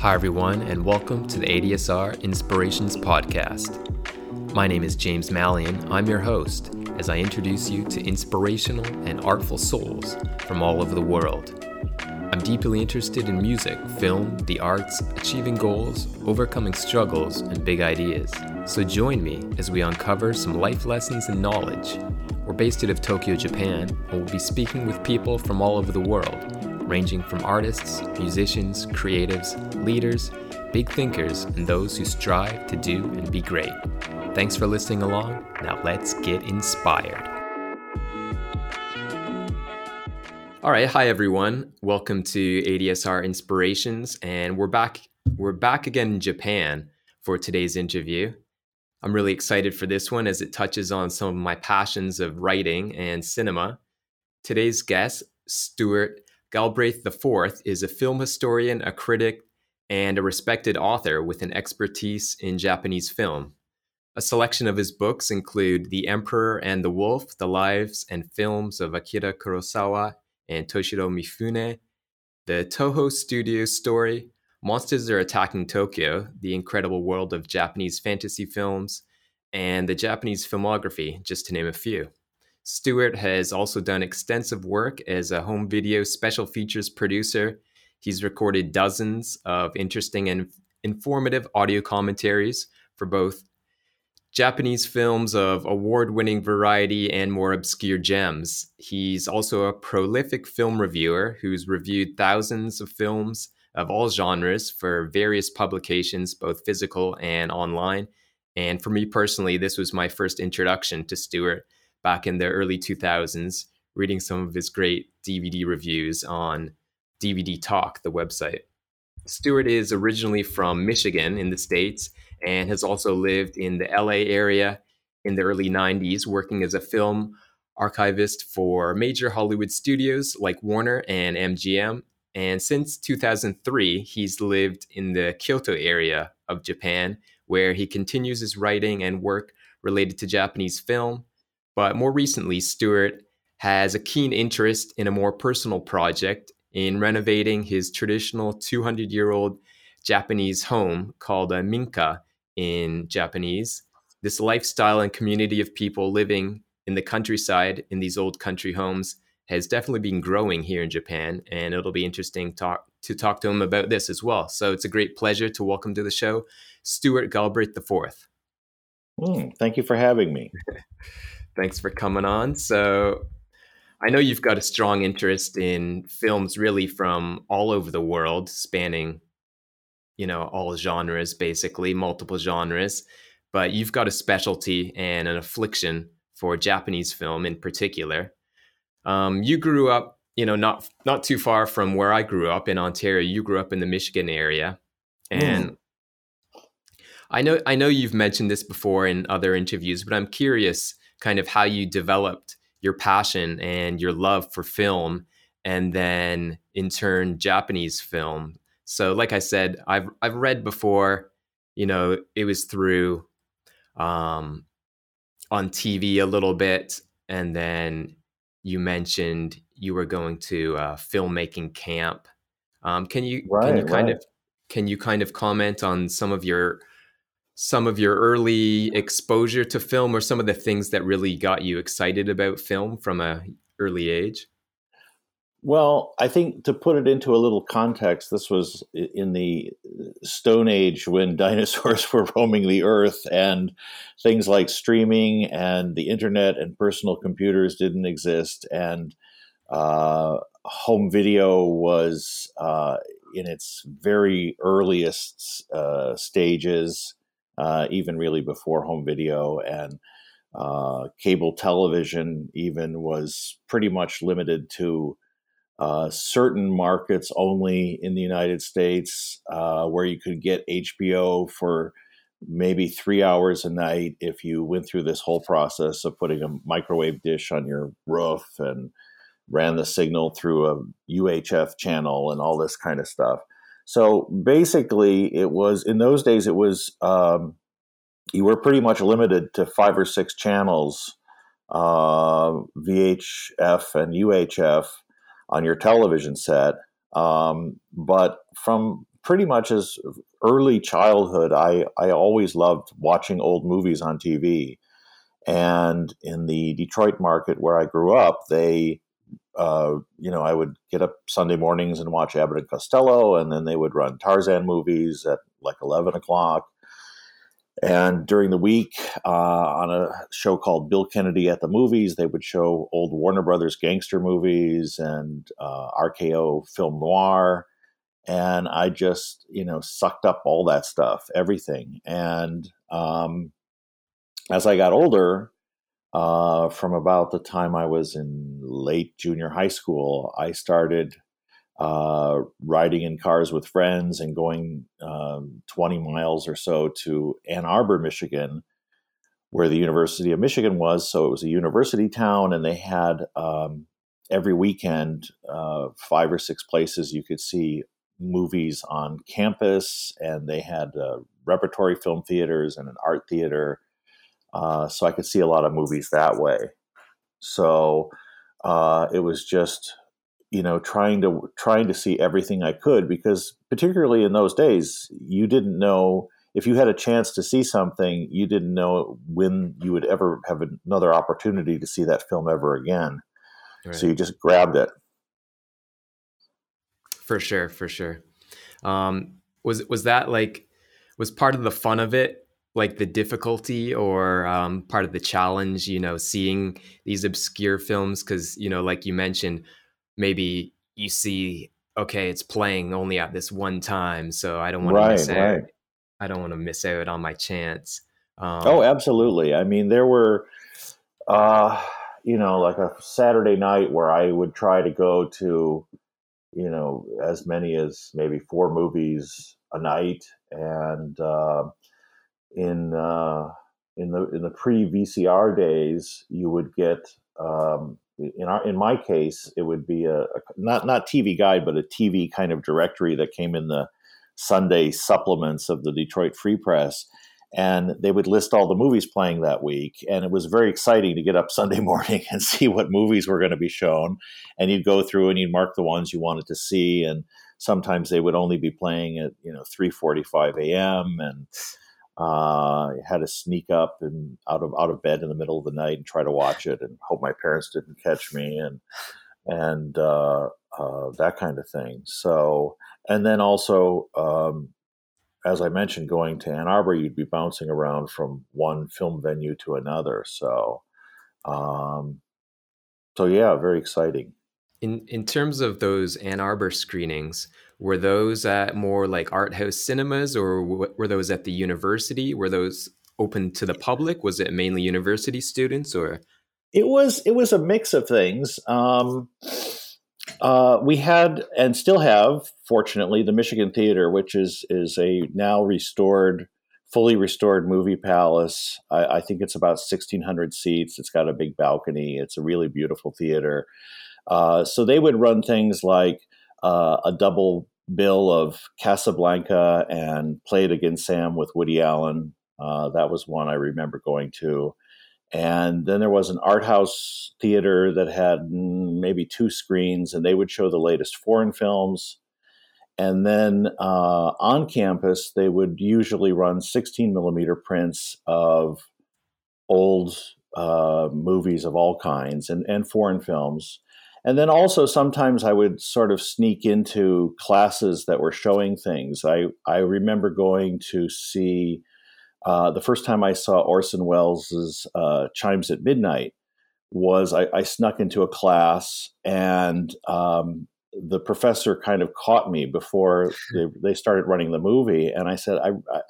Hi everyone, and welcome to the ADSR Inspirations podcast. My name is James Mallion. I'm your host as I introduce you to inspirational and artful souls from all over the world. I'm deeply interested in music, film, the arts, achieving goals, overcoming struggles, and big ideas. So join me as we uncover some life lessons and knowledge. We're based out of Tokyo, Japan, and we'll be speaking with people from all over the world, ranging from artists, musicians, creatives, leaders, big thinkers, and those who strive to do and be great. Thanks for listening along. Now let's get inspired. All right, hi everyone. Welcome to ADSR Inspirations, and we're back again in Japan for today's interview. I'm really excited for this one as it touches on some of my passions of writing and cinema. Today's guest, Stuart Galbraith IV, is a film historian, a critic, and a respected author with an expertise in Japanese film. A selection of his books include The Emperor and the Wolf, The Lives and Films of Akira Kurosawa and Toshiro Mifune, The Toho Studios Story, Monsters Are Attacking Tokyo, The Incredible World of Japanese Fantasy Films, and The Japanese Filmography, just to name a few. Stuart has also done extensive work as a home video special features producer. He's recorded dozens of interesting and informative audio commentaries for both Japanese films of award-winning variety and more obscure gems. He's also a prolific film reviewer who's reviewed thousands of films of all genres for various publications, both physical and online. And for me personally, this was my first introduction to Stuart back in the early 2000s, reading some of his great DVD reviews on DVD Talk, the website. Stuart is originally from Michigan in the States and has also lived in the LA area in the early 90s, working as a film archivist for major Hollywood studios like Warner and MGM. And since 2003, he's lived in the Kyoto area of Japan, where he continues his writing and work related to Japanese film. But more recently, Stuart has a keen interest in a more personal project in renovating his traditional 200-year-old Japanese home called a minka in Japanese. This lifestyle and community of people living in the countryside in these old country homes has definitely been growing here in Japan, and it'll be interesting to talk to him about this as well. So it's a great pleasure to welcome to the show Stuart Galbraith IV. Thank you for having me. Thanks for coming on. So I know you've got a strong interest in films really from all over the world, spanning, all genres, basically, multiple genres. But you've got a specialty and an affliction for Japanese film in particular. You grew up, not too far from where I grew up in Ontario. You grew up in the Michigan area. And I know you've mentioned this before in other interviews, but I'm curious kind of how you developed your passion and your love for film, and then in turn Japanese film. So like I said, I've read before, it was through on TV a little bit, and then you mentioned you were going to a filmmaking camp. Can you kind of comment on some of your early exposure to film, or some of the things that really got you excited about film from an early age? Well, I think to put it into a little context, this was in the Stone Age when dinosaurs were roaming the earth, and things like streaming and the internet and personal computers didn't exist, and home video was in its very earliest stages. Even really before home video, and cable television even was pretty much limited to certain markets only in the United States, where you could get HBO for maybe 3 hours a night if you went through this whole process of putting a microwave dish on your roof and ran the signal through a UHF channel and all this kind of stuff. So basically, it was in those days. It was you were pretty much limited to 5 or 6 channels, VHF and UHF, on your television set. But from pretty much as early childhood, I always loved watching old movies on TV. And in the Detroit market where I grew up, they, I would get up Sunday mornings and watch Abbott and Costello, and then they would run Tarzan movies at like 11 o'clock. And during the week, on a show called Bill Kennedy at the Movies, they would show old Warner Brothers gangster movies and RKO film noir. And I just, sucked up all that stuff, everything. And as I got older, from about the time I was in late junior high school, I started riding in cars with friends and going 20 miles or so to Ann Arbor, Michigan, where the University of Michigan was. So it was a university town, and they had every weekend 5 or 6 places you could see movies on campus, and they had repertory film theaters and an art theater. So I could see a lot of movies that way. So it was just... trying to see everything I could, because particularly in those days, you didn't know if you had a chance to see something, you didn't know when you would ever have another opportunity to see that film ever again. Right. So you just grabbed it. For sure. Was that like, was part of the fun of it, like the difficulty or part of the challenge, seeing these obscure films? 'Cause, like you mentioned, maybe you see, okay, it's playing only at this one time, so I don't want to miss out. I don't want to miss out on my chance. Oh, absolutely. I mean, there were, like a Saturday night where I would try to go to, as many as maybe 4 movies a night. And in the pre-VCR days, you would get. In my case, it would be a not TV guide, but a TV kind of directory that came in the Sunday supplements of the Detroit Free Press. And they would list all the movies playing that week. And it was very exciting to get up Sunday morning and see what movies were going to be shown. And you'd go through and you'd mark the ones you wanted to see. And sometimes they would only be playing at, 3:45 a.m. And had to sneak up and out of bed in the middle of the night and try to watch it and hope my parents didn't catch me and that kind of thing. So, and then also, as I mentioned, going to Ann Arbor, you'd be bouncing around from one film venue to another. So, yeah, very exciting. In terms of those Ann Arbor screenings, were those at more like art house cinemas, or were those at the university? Were those open to the public? Was it mainly university students, or? It was a mix of things. We had and still have, fortunately, the Michigan Theater, which is a now fully restored movie palace. I think it's about 1,600 seats. It's got a big balcony. It's a really beautiful theater. So they would run things like a double bill of Casablanca and Play It Again, Sam with Woody Allen. That was one I remember going to. And then there was an art house theater that had maybe 2 screens, and they would show the latest foreign films. And then on campus, they would usually run 16 millimeter prints of old movies of all kinds and foreign films. And then also sometimes I would sort of sneak into classes that were showing things. I remember going to see the first time I saw Orson Welles' Chimes at Midnight was I snuck into a class, and the professor kind of caught me before they started running the movie. And I said,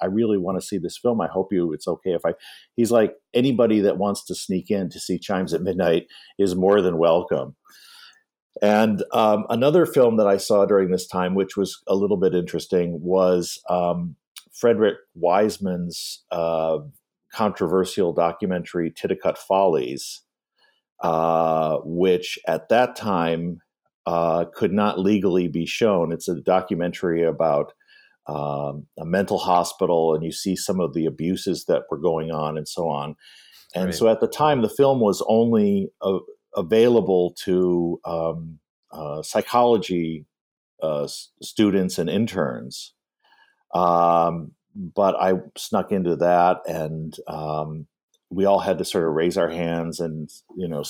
I really want to see this film. I hope it's okay if I, he's like, anybody that wants to sneak in to see Chimes at Midnight is more than welcome. And another film that I saw during this time, which was a little bit interesting, was Frederick Wiseman's controversial documentary Titicut Follies, which at that time could not legally be shown. It's a documentary about a mental hospital, and you see some of the abuses that were going on and so on. And right. So at the time, the film was only... available to psychology students and interns. But I snuck into that, and we all had to sort of raise our hands and, you know,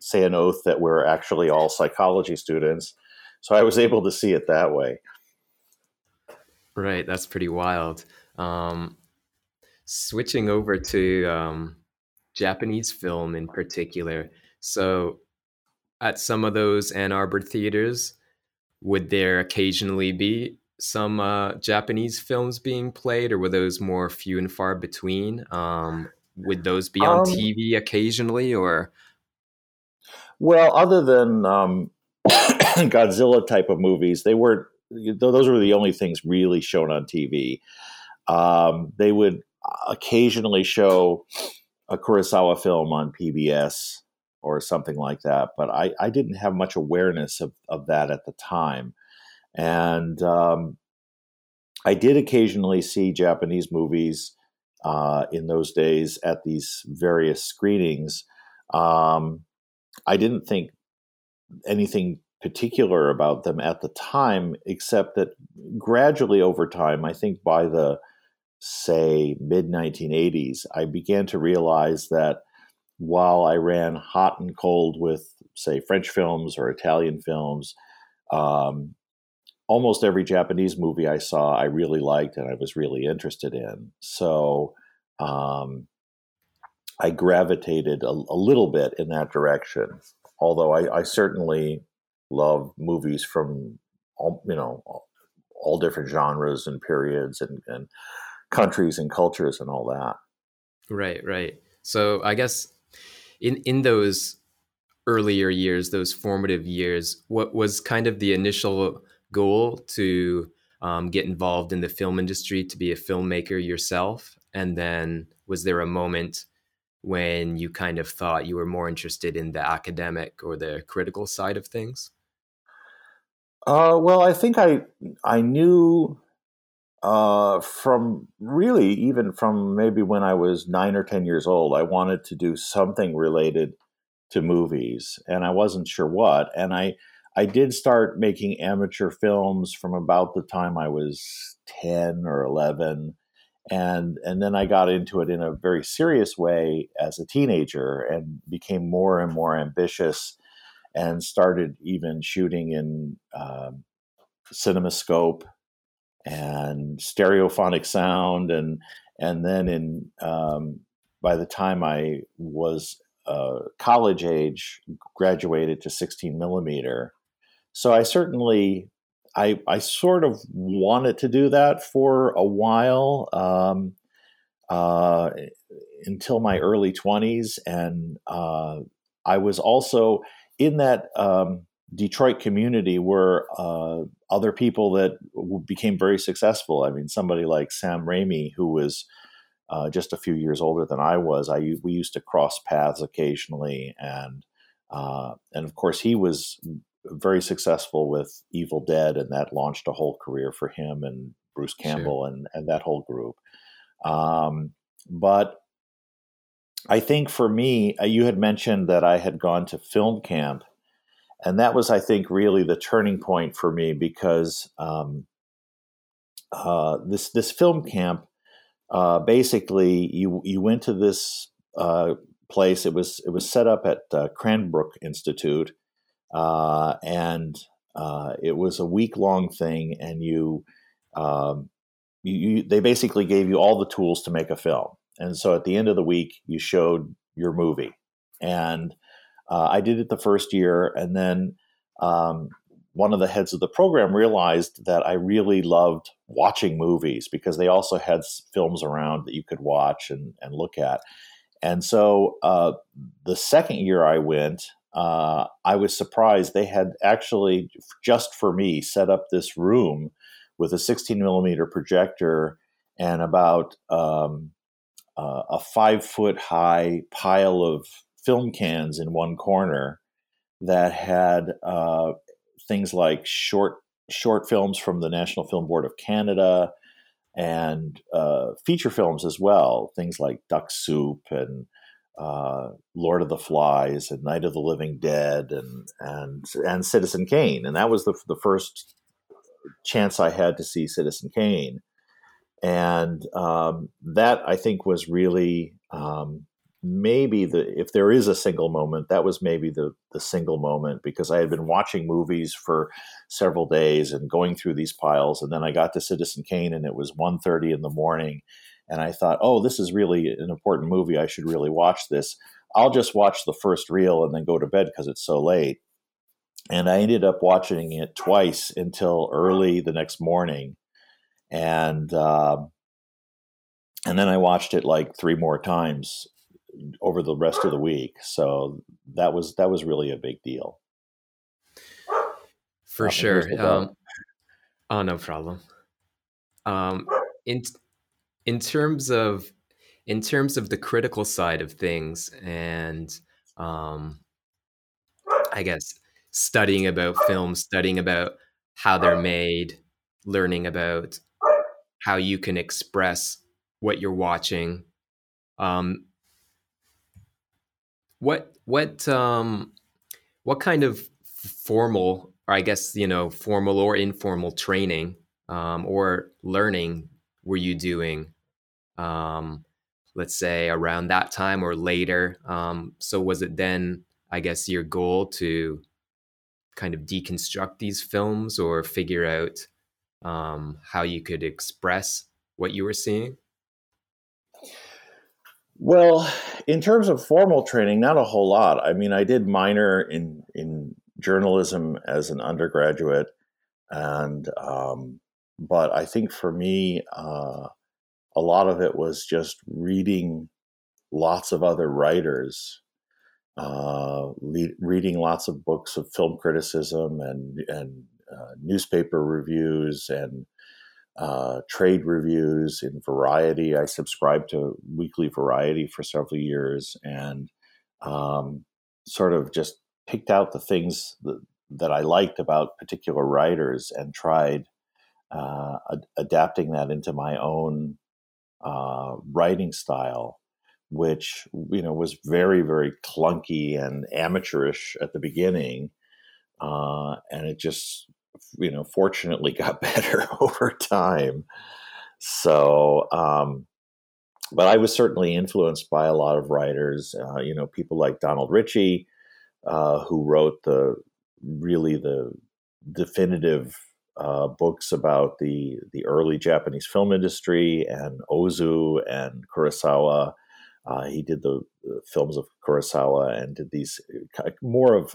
say an oath that we're actually all psychology students. So I was able to see it that way. Right. That's pretty wild. Switching over to Japanese film in particular. So at some of those Ann Arbor theaters, would there occasionally be some Japanese films being played, or were those more few and far between? Would those be on TV occasionally, or? Well, other than Godzilla type of movies, they weren't. Those were the only things really shown on TV. They would occasionally show a Kurosawa film on PBS or something like that, but I didn't have much awareness of that at the time. And I did occasionally see Japanese movies in those days at these various screenings. I didn't think anything particular about them at the time, except that gradually over time, I think by the, say, mid-1980s, I began to realize that while I ran hot and cold with, say, French films or Italian films, almost every Japanese movie I saw, I really liked and I was really interested in. So I gravitated a little bit in that direction, although I certainly love movies from all different genres and periods and countries and cultures and all that. Right, right. So I guess in those earlier years, those formative years, what was kind of the initial goal to get involved in the film industry, to be a filmmaker yourself? And then was there a moment when you kind of thought you were more interested in the academic or the critical side of things? Well, I think I knew from really even from maybe when I was 9 or 10 years old, I wanted to do something related to movies, and I wasn't sure what. And I did start making amateur films from about the time I was 10 or 11. And then I got into it in a very serious way as a teenager and became more and more ambitious and started even shooting in CinemaScope and stereophonic sound. And then in by the time I was college age, graduated to 16 millimeter. So I certainly, I sort of wanted to do that for a while until my early 20s. And I was also in that Detroit community where other people that became very successful. I mean, somebody like Sam Raimi, who was just a few years older than I was. We used to cross paths occasionally. And of course, he was very successful with Evil Dead, and that launched a whole career for him and Bruce Campbell. Sure. and that whole group. But I think for me, you had mentioned that I had gone to film camp, and that was, I think, really the turning point for me, because this film camp, basically you went to this place. It was set up at Cranbrook Institute. And it was a week-long thing, and they basically gave you all the tools to make a film. And so at the end of the week, you showed your movie. And I did it the first year, and then one of the heads of the program realized that I really loved watching movies, because they also had films around that you could watch and look at. And so the second year I went, I was surprised they had actually just for me set up this room with a 16 millimeter projector and about a 5 foot high pile of film cans in one corner that had things like short films from the National Film Board of Canada and feature films as well, things like Duck Soup and Lord of the Flies and Night of the Living Dead and Citizen Kane. And that was the first chance I had to see Citizen Kane. And that, I think, was really maybe if there is a single moment, that was maybe the single moment, because I had been watching movies for several days and going through these piles. And then I got to Citizen Kane and it was 1:30 in the morning. And I thought, oh, this is really an important movie. I should really watch this. I'll just watch the first reel and then go to bed because it's so late. And I ended up watching it twice until early the next morning. And then I watched it like three more times over the rest of the week. So that was really a big deal. For sure. Oh, no problem. In terms of the critical side of things, and I guess studying about films, studying about how they're made, learning about how you can express what you're watching. What kind of formal, or I guess, formal or informal training or learning were you doing, let's say around that time or later? So was it then, I guess, your goal to kind of deconstruct these films or figure out how you could express what you were seeing? Well, in terms of formal training, not a whole lot. I mean, I did minor in journalism as an undergraduate, and but I think for me, a lot of it was just reading lots of other writers, reading lots of books of film criticism and newspaper reviews and trade reviews in Variety. I subscribed to weekly Variety for several years and sort of just picked out the things that I liked about particular writers and tried adapting that into my own writing style, which, was very, very clunky and amateurish at the beginning. And it just, fortunately got better over time. So, but I was certainly influenced by a lot of writers, people like Donald Ritchie, who wrote the definitive books about the early Japanese film industry, and Ozu and Kurosawa. He did the films of Kurosawa and did these more of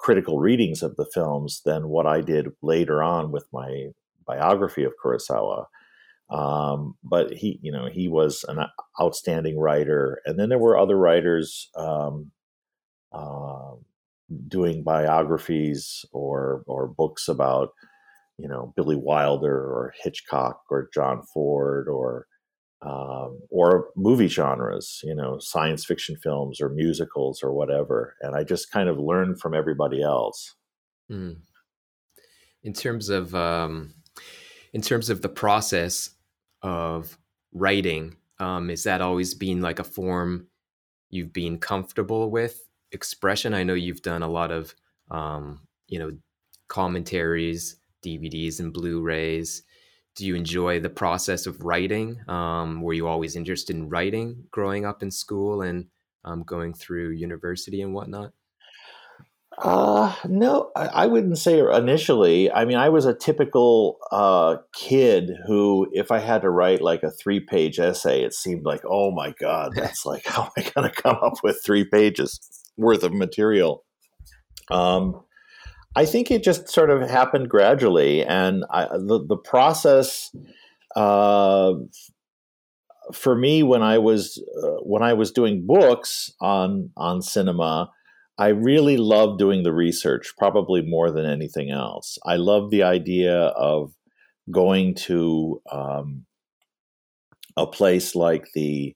critical readings of the films than what I did later on with my biography of Kurosawa. But he was an outstanding writer. And then there were other writers doing biographies or books about, Billy Wilder or Hitchcock or John Ford or movie genres, science fiction films or musicals or whatever. And I just kind of learned from everybody else. Mm. In terms of the process of writing, is that always been like a form you've been comfortable with expression? I know you've done a lot of, commentaries, DVDs and Blu-rays. Do you enjoy the process of writing? Were you always interested in writing growing up in school and going through university and whatnot? No, I wouldn't say initially. I mean, I was a typical kid who, if I had to write like a 3-page essay, it seemed like, oh my God, that's like, how am I going to come up with 3 pages worth of material? I think it just sort of happened gradually, and the process for me when I was doing books on cinema, I really loved doing the research, probably more than anything else. I loved the idea of going to a place like the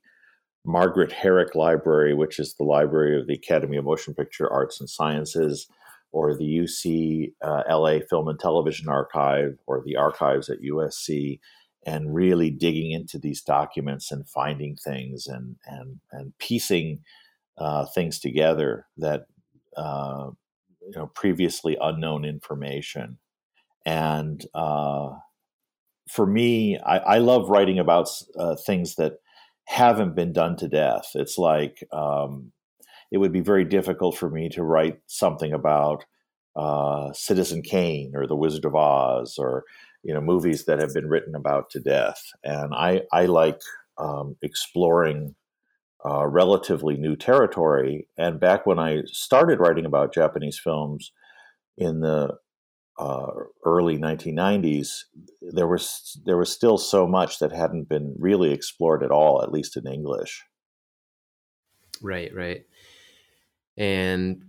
Margaret Herrick Library, which is the library of the Academy of Motion Picture Arts and Sciences, or the UC LA Film and Television Archive, or the archives at USC, and really digging into these documents and finding things and piecing things together that previously unknown information. And for me, I love writing about things that haven't been done to death. It's like it would be very difficult for me to write something about Citizen Kane or The Wizard of Oz, or movies that have been written about to death. And I like exploring relatively new territory. And back when I started writing about Japanese films in the early 1990s, there was still so much that hadn't been really explored at all, at least in English. Right. And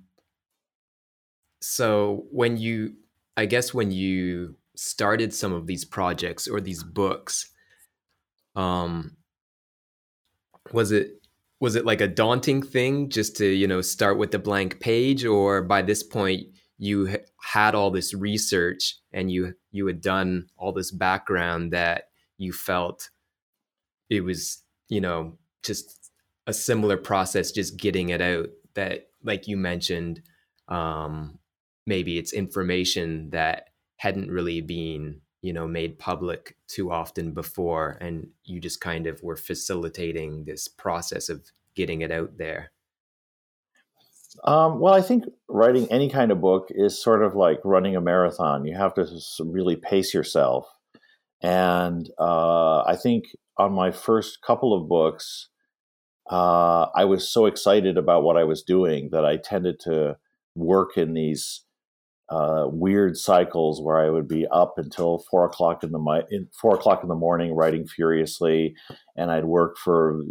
so when you started some of these projects or these books, was it like a daunting thing just to, start with a blank page, or by this point you had all this research and you had done all this background that you felt it was, just a similar process, just getting it out, that, like you mentioned, maybe it's information that hadn't really been, made public too often before, and you just kind of were facilitating this process of getting it out there? Well, I think writing any kind of book is sort of like running a marathon. You have to really pace yourself. And I think on my first couple of books, I was so excited about what I was doing that I tended to work in these weird cycles where I would be up until 4 o'clock in the 4 o'clock in the morning writing furiously, and I'd work for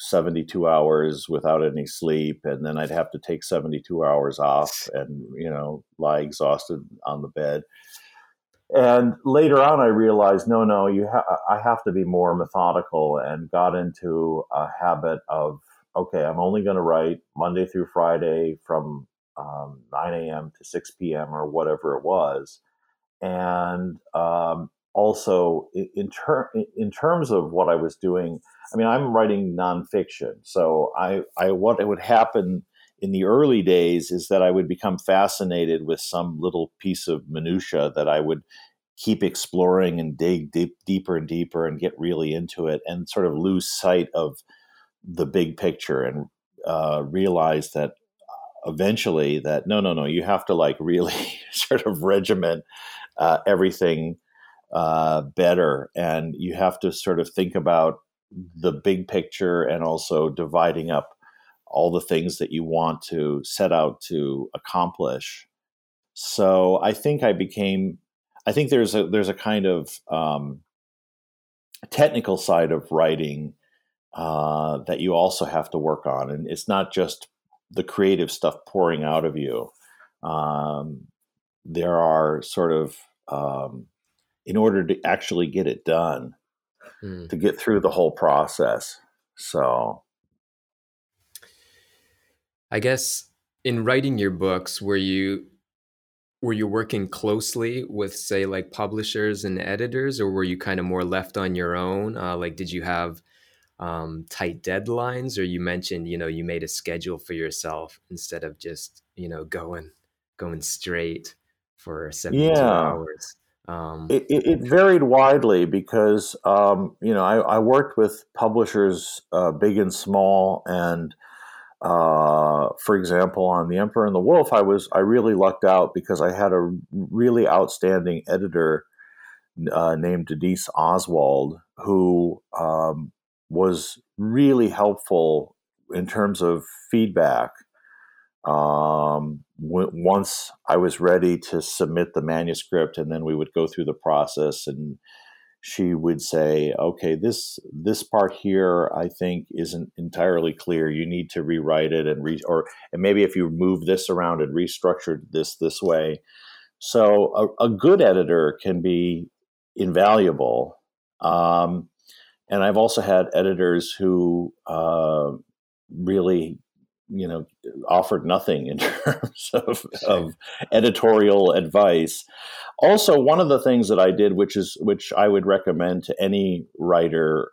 72 hours without any sleep, and then I'd have to take 72 hours off and lie exhausted on the bed. And later on, I realized no, I have to be more methodical, and got into a habit of, okay, I'm only going to write Monday through Friday from 9 a.m. to 6 p.m. or whatever it was. And also in terms of what I was doing, I mean, I'm writing nonfiction. So what would happen in the early days is that I would become fascinated with some little piece of minutia that I would keep exploring and dig deeper and deeper and get really into it, and sort of lose sight of the big picture, and realize that eventually that no, you have to really sort of regiment everything better, and you have to sort of think about the big picture, and also dividing up all the things that you want to set out to accomplish. So I think there's a kind of technical side of writing that you also have to work on, and it's not just the creative stuff pouring out of you. There are sort of, in order to actually get it done, to get through the whole process. So I guess in writing your books, were you working closely with, say, like publishers and editors, or were you kind of more left on your own? Did you have tight deadlines, or you mentioned you made a schedule for yourself instead of just going straight for 72 hours? It varied widely because I worked with publishers big and small, and for example, on The Emperor and the Wolf, I really lucked out because I had a really outstanding editor named Denise Oswald, who was really helpful in terms of feedback. Once I was ready to submit the manuscript, and then we would go through the process, and she would say, okay, this part here, I think isn't entirely clear. You need to rewrite it and maybe if you move this around and restructured this way. So a good editor can be invaluable. And I've also had editors who really, offered nothing in terms of editorial advice. Also, one of the things that I did, which I would recommend to any writer,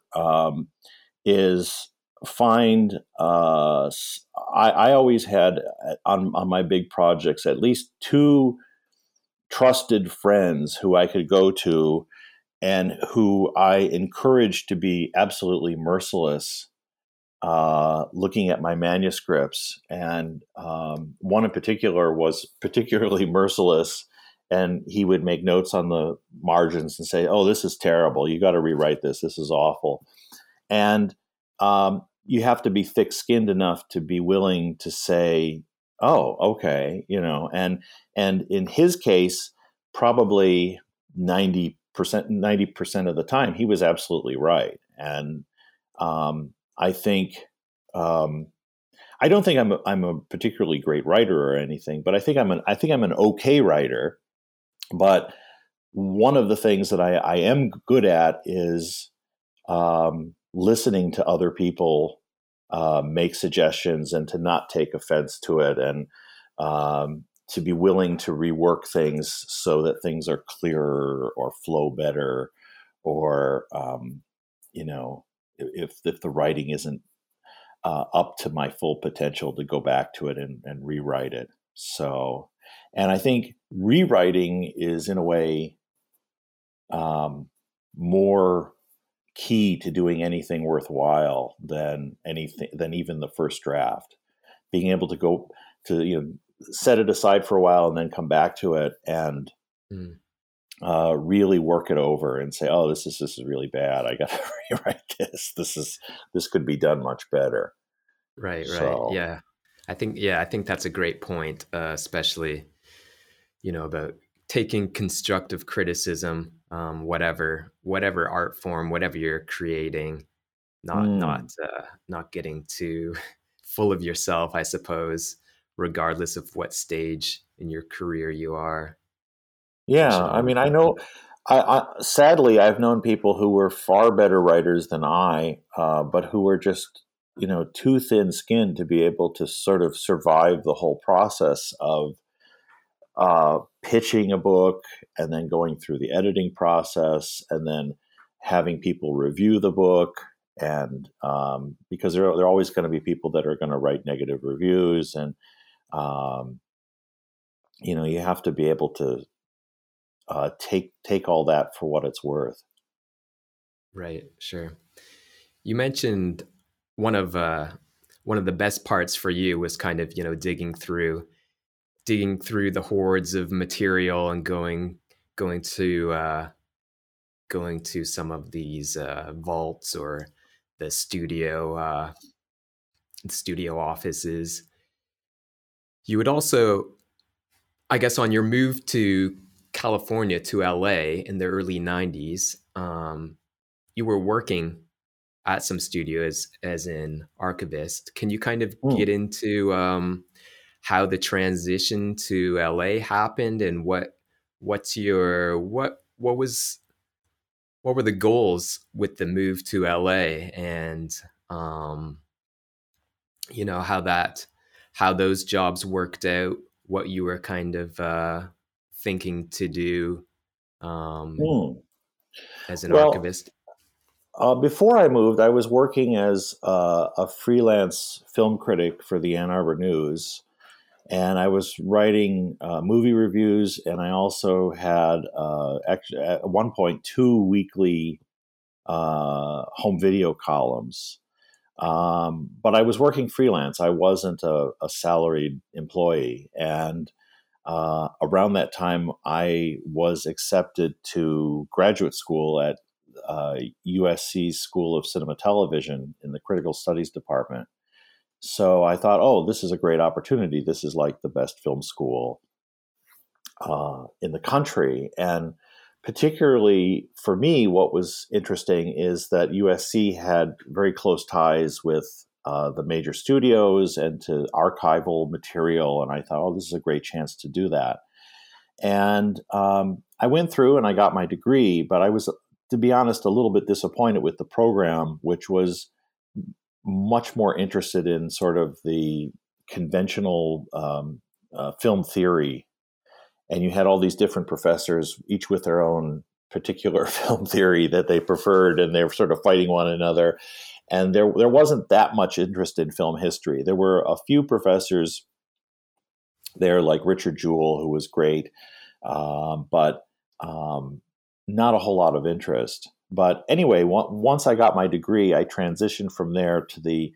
is find. I always had on my big projects at least two trusted friends who I could go to and who I encouraged to be absolutely merciless, looking at my manuscripts. And one in particular was particularly merciless, and he would make notes on the margins and say, "Oh, this is terrible. You got to rewrite this. This is awful." And you have to be thick-skinned enough to be willing to say, "Oh, okay," you know. And in his case, probably 90% of the time, he was absolutely right. And I think I don't think I'm a particularly great writer or anything, but I think I'm an okay writer. But one of the things that I am good at is listening to other people make suggestions and to not take offense to it, and to be willing to rework things so that things are clearer or flow better, or you know, if the writing isn't up to my full potential, to go back to it and rewrite it. So, and I think rewriting is in a way more key to doing anything worthwhile than even the first draft. Being able to go to, you know, set it aside for a while and then come back to it and really work it over and say, "Oh, this is really bad. I got to rewrite this. This could be done much better." Right. So, yeah. I think that's a great point, especially, you know, about taking constructive criticism, whatever art form, whatever you're creating, not getting too full of yourself, I suppose, regardless of what stage in your career you are. Yeah. So, I mean, I sadly, I've known people who were far better writers than I, but who were just, you know, too thin skinned to be able to sort of survive the whole process of pitching a book and then going through the editing process and then having people review the book. And because there are always going to be people that are going to write negative reviews, and you know, you have to be able to take all that for what it's worth. Right. Sure. You mentioned one of the best parts for you was kind of, you know, digging through the hordes of material and going to some of these vaults or the studio offices. You would also, I guess, on your move to California, to LA in the early 90s, you were working at some studios as an archivist. Can you kind of get into how the transition to LA happened, and what were the goals with the move to LA, and you know, how those jobs worked out, what you were kind of thinking to do as an archivist? Before I moved, I was working as a freelance film critic for the Ann Arbor News. And I was writing movie reviews, and I also had, at one point, 2 weekly home video columns. But I was working freelance. I wasn't a salaried employee. And around that time, I was accepted to graduate school at USC's School of Cinema Television in the Critical Studies Department. So I thought, oh, this is a great opportunity. This is like the best film school in the country. And particularly for me, what was interesting is that USC had very close ties with the major studios and to archival material. And I thought, oh, this is a great chance to do that. And I went through and I got my degree, but I was, to be honest, a little bit disappointed with the program, which was much more interested in sort of the conventional film theory. And you had all these different professors, each with their own particular film theory that they preferred, and they were sort of fighting one another. And there wasn't that much interest in film history. There were a few professors there, like Richard Jewell, who was great, but not a whole lot of interest. But anyway, once I got my degree, I transitioned from there to the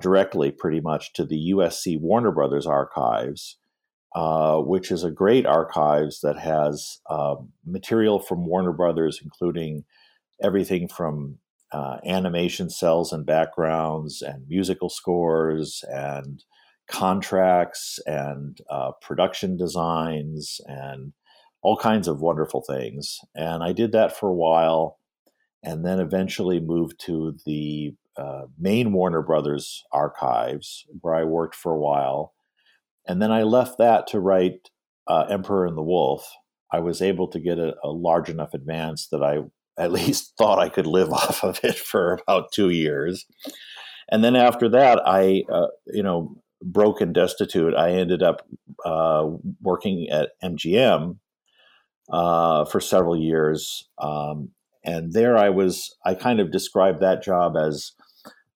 directly pretty much to the USC Warner Brothers archives, which is a great archives that has material from Warner Brothers, including everything from animation cells and backgrounds and musical scores and contracts and production designs and all kinds of wonderful things. And I did that for a while and then eventually moved to the main Warner Brothers archives, where I worked for a while. And then I left that to write Emperor and the Wolf. I was able to get a large enough advance that I at least thought I could live off of it for about 2 years. And then after that, I, broke and destitute. I ended up working at MGM for several years. And there I kind of described that job as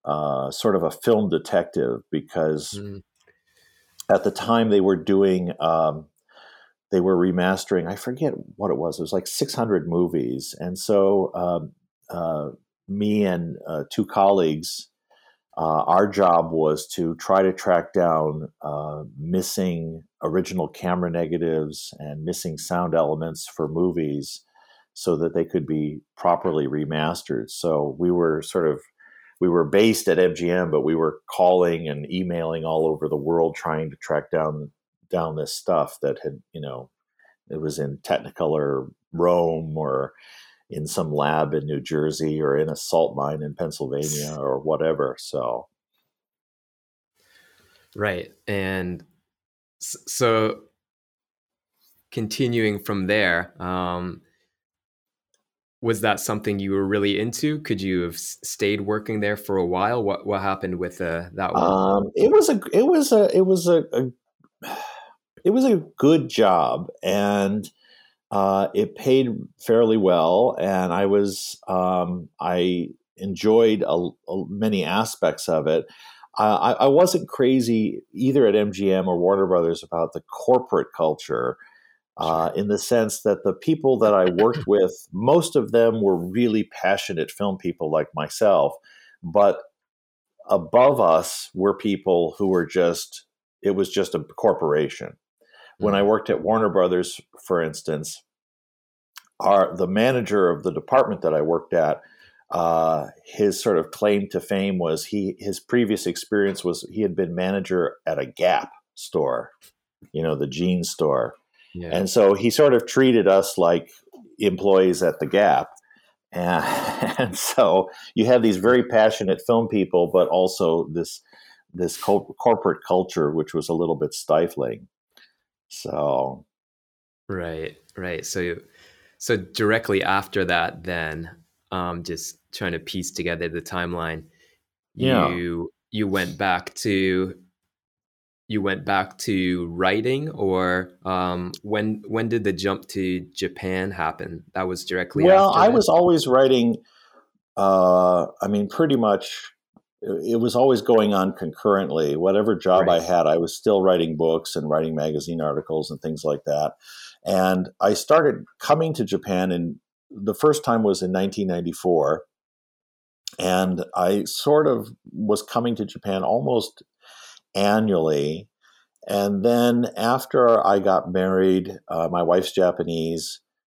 sort of a film detective, because at the time they were doing, they were remastering, I forget what it was like 600 movies. And so me and two colleagues, our job was to try to track down missing original camera negatives and missing sound elements for movies so that they could be properly remastered. So we were based at MGM, but we were calling and emailing all over the world trying to track down this stuff that had, it was in Technicolor Rome or in some lab in New Jersey or in a salt mine in Pennsylvania or whatever. So. Right. And so continuing from there, was that something you were really into? Could you have stayed working there for a while? What happened with that one? It was a good job, and it paid fairly well, and I was I enjoyed many aspects of it. I wasn't crazy either at MGM or Warner Brothers about the corporate culture. In the sense that the people that I worked with, most of them were really passionate film people like myself, but above us were people who were it was just a corporation. When I worked at Warner Brothers, for instance, the manager of the department that I worked at, his sort of claim to fame was his previous experience was he had been manager at a Gap store, the jean store. Yeah. And so he sort of treated us like employees at the Gap. And so you have these very passionate film people, but also this corporate culture, which was a little bit stifling. So. Right. So directly after that, then just trying to piece together the timeline, you went back to writing, or when did the jump to Japan happen? That was directly after that. I was always writing. Pretty much it was always going on concurrently. Whatever job I had, I was still writing books and writing magazine articles and things like that. And I started coming to Japan, and the first time was in 1994. And I sort of was coming to Japan almost annually. And then after I got married, my wife's Japanese,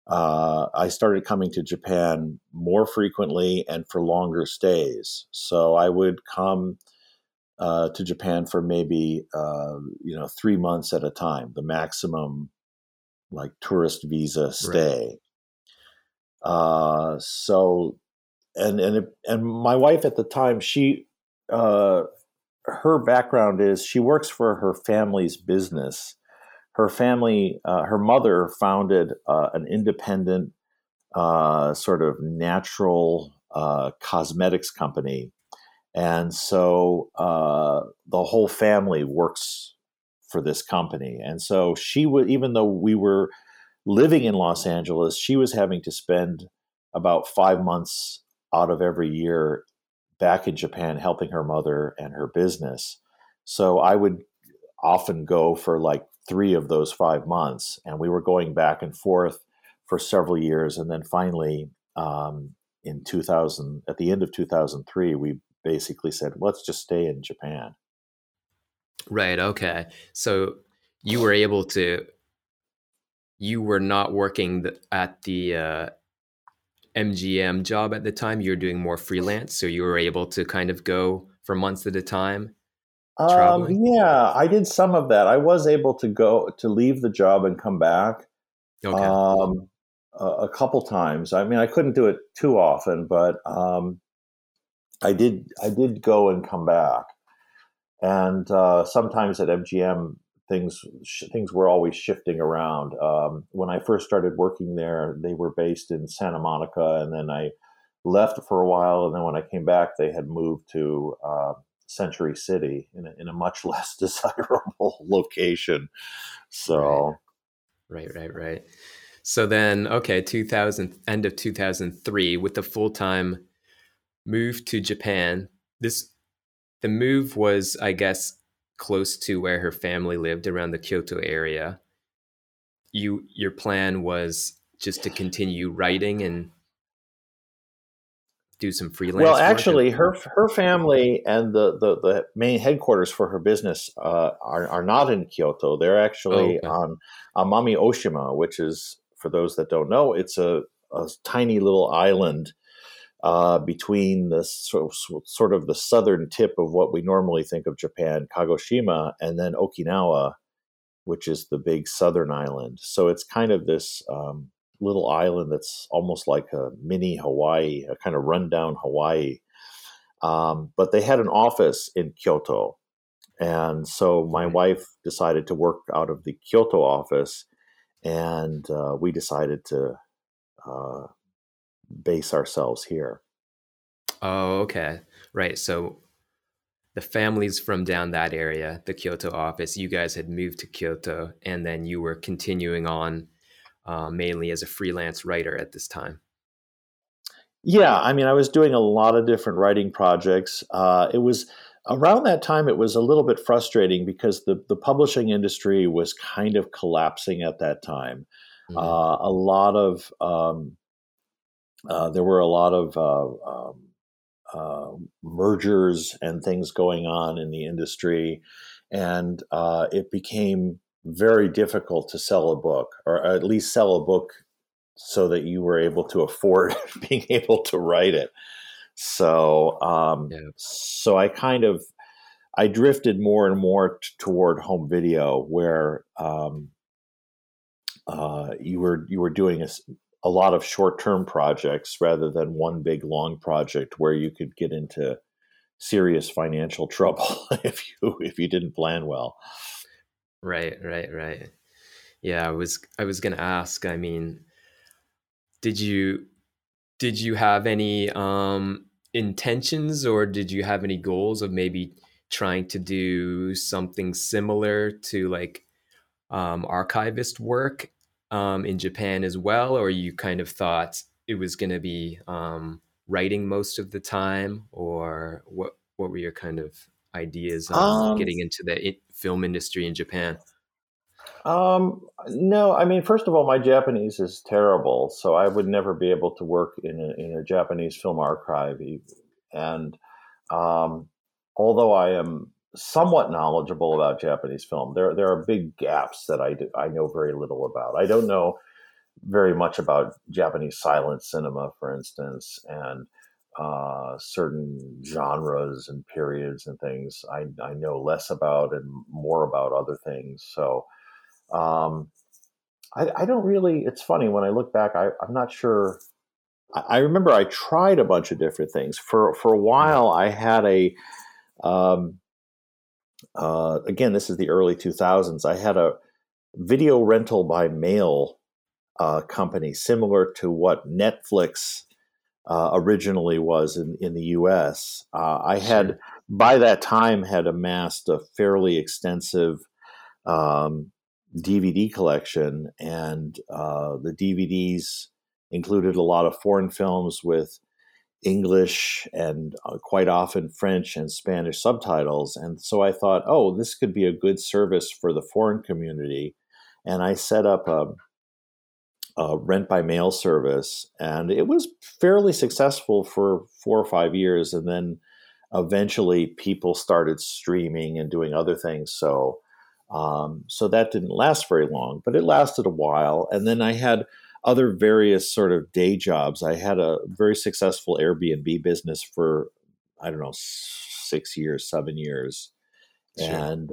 I started coming to Japan more frequently and for longer stays. So I would come to Japan for maybe 3 months at a time, the maximum like tourist visa stay. Right. So my wife at the time, she her background is she works for her family's business. Her family, her mother founded an independent sort of natural cosmetics company. And so the whole family works for this company. And so she would, even though we were living in Los Angeles, she was having to spend about 5 months out of every year back in Japan helping her mother and her business. So I would often go for like 3 of those 5 months, and we were going back and forth for several years. And then finally, in 2000, at the end of 2003, we basically said, let's just stay in Japan. Right. Okay. So you were able to, you were not working at the MGM job at the time. You were doing more freelance. So you were able to kind of go for months at a time. Yeah, I did some of that. I was able to go to leave the job and come back. Okay. A couple times. I mean, I couldn't do it too often, but I did go and come back. And sometimes at MGM, things were always shifting around. When I first started working there, they were based in Santa Monica, and then I left for a while. And then when I came back, they had moved to Century City in a much less desirable location. So, right. So then, okay, 2000, end of 2003, with the full-time move to Japan. The move was, I guess, close to where her family lived, around the Kyoto area. Your plan was just to continue writing and do some freelance. Well, actually, her family and the main headquarters for her business are not in Kyoto. They're actually on Amami Oshima, which is, for those that don't know, it's a tiny little island between the sort of the southern tip of what we normally think of Japan, Kagoshima, and then Okinawa, which is the big southern island. So it's kind of this little island that's almost like a mini Hawaii, a kind of rundown Hawaii. But they had an office in Kyoto. And so my wife decided to work out of the Kyoto office, and we decided to base ourselves here. Oh, okay. Right. So the family's from down that area, the Kyoto office. You guys had moved to Kyoto, and then you were continuing on mainly as a freelance writer at this time. Yeah. I mean, I was doing a lot of different writing projects. It was around that time, it was a little bit frustrating because the publishing industry was kind of collapsing at that time. Mm-hmm. There were a lot of mergers and things going on in the industry, and it became very difficult to sell a book, or at least sell a book so that you were able to afford being able to write it. So, So I drifted more and more toward home video, where you were doing a lot of short-term projects rather than one big long project where you could get into serious financial trouble if you didn't plan well. Right. Yeah, I was going to ask, I mean, did you have any intentions, or did you have any goals of maybe trying to do something similar to like archivist work in Japan as well, or you kind of thought it was going to be writing most of the time, or what were your kind of ideas on getting into the film industry in Japan? No, I mean, first of all, my Japanese is terrible, so I would never be able to work in a Japanese film archive. And although I am somewhat knowledgeable about Japanese film, there are big gaps that I know very little about. I don't know very much about Japanese silent cinema, for instance, and certain genres and periods and things I know less about, and more about other things. So I don't really, it's funny when I look back, I'm not sure. I remember I tried a bunch of different things. For a while, I had a, again, this is the early 2000s. I had a video rental by mail company similar to what Netflix originally was in the U.S. I had, by that time, had amassed a fairly extensive DVD collection, and the DVDs included a lot of foreign films with English and quite often French and Spanish subtitles. And so I thought, oh, this could be a good service for the foreign community. And I set up rent-by-mail service, and it was fairly successful for 4 or 5 years, and then eventually people started streaming and doing other things, so that didn't last very long, but it lasted a while. And then I had other various sort of day jobs. I had a very successful Airbnb business for, I don't know, 6 years, 7 years. Sure. And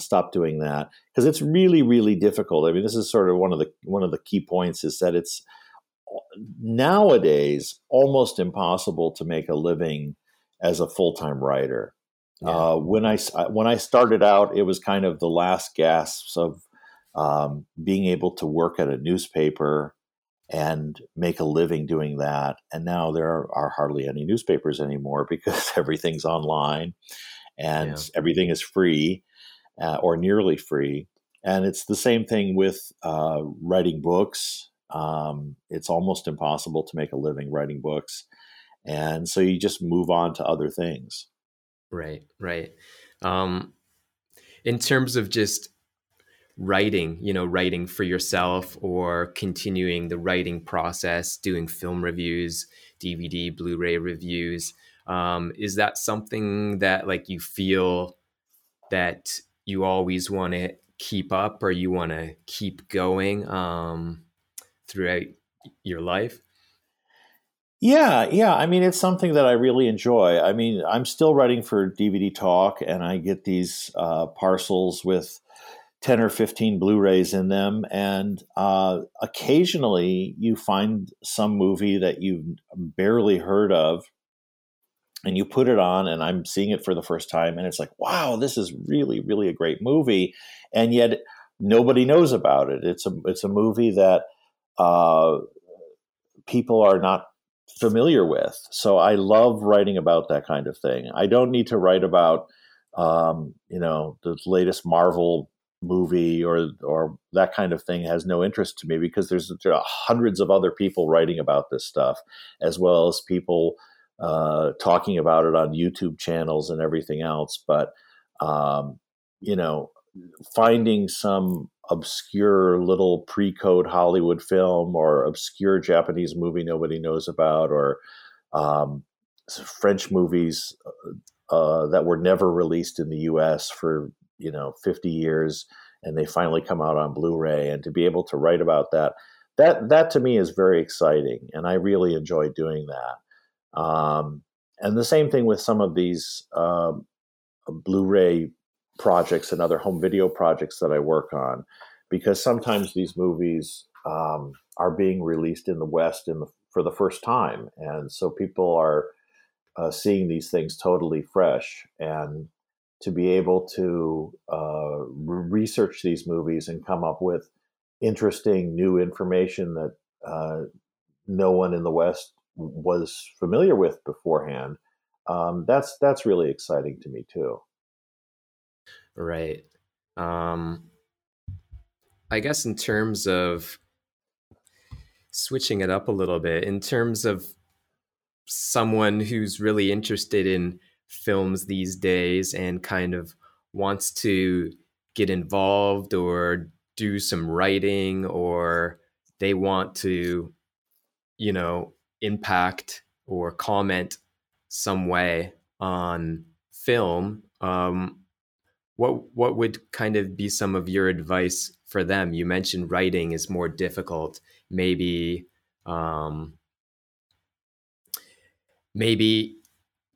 stop doing that because it's really, really difficult. I mean, this is sort of one of the key points is that it's nowadays almost impossible to make a living as a full-time writer. Yeah. When I started out, it was kind of the last gasps of being able to work at a newspaper and make a living doing that. And now there are hardly any newspapers anymore because everything's online. And yeah. Everything is free or nearly free. And it's the same thing with writing books. It's almost impossible to make a living writing books. And so you just move on to other things. Right. In terms of just writing, writing for yourself or continuing the writing process, doing film reviews, DVD, Blu-ray reviews, is that something that you feel that you always want to keep up or you want to keep going throughout your life? Yeah. I mean, it's something that I really enjoy. I mean, I'm still writing for DVD Talk, and I get these parcels with 10 or 15 Blu-rays in them. And occasionally you find some movie that you've barely heard of, and you put it on, and I'm seeing it for the first time, and it's like, wow, this is really, really a great movie, and yet nobody knows about it. It's a movie that people are not familiar with. So I love writing about that kind of thing. I don't need to write about the latest Marvel movie or that kind of thing. Has no interest to me because there are hundreds of other people writing about this stuff, as well as people talking about it on YouTube channels and everything else. But, finding some obscure little pre-code Hollywood film or obscure Japanese movie nobody knows about, or French movies that were never released in the US for, 50 years, and they finally come out on Blu-ray, and to be able to write about that to me is very exciting. And I really enjoy doing that. And the same thing with some of these Blu-ray projects and other home video projects that I work on, because sometimes these movies are being released in the West for the first time. And so people are seeing these things totally fresh. And to be able to research these movies and come up with interesting new information that no one in the West was familiar with beforehand. That's really exciting to me too. Right. I guess in terms of switching it up a little bit, in terms of someone who's really interested in films these days and kind of wants to get involved or do some writing, or they want to, impact or comment some way on film, what would kind of be some of your advice for them? You mentioned writing is more difficult. Maybe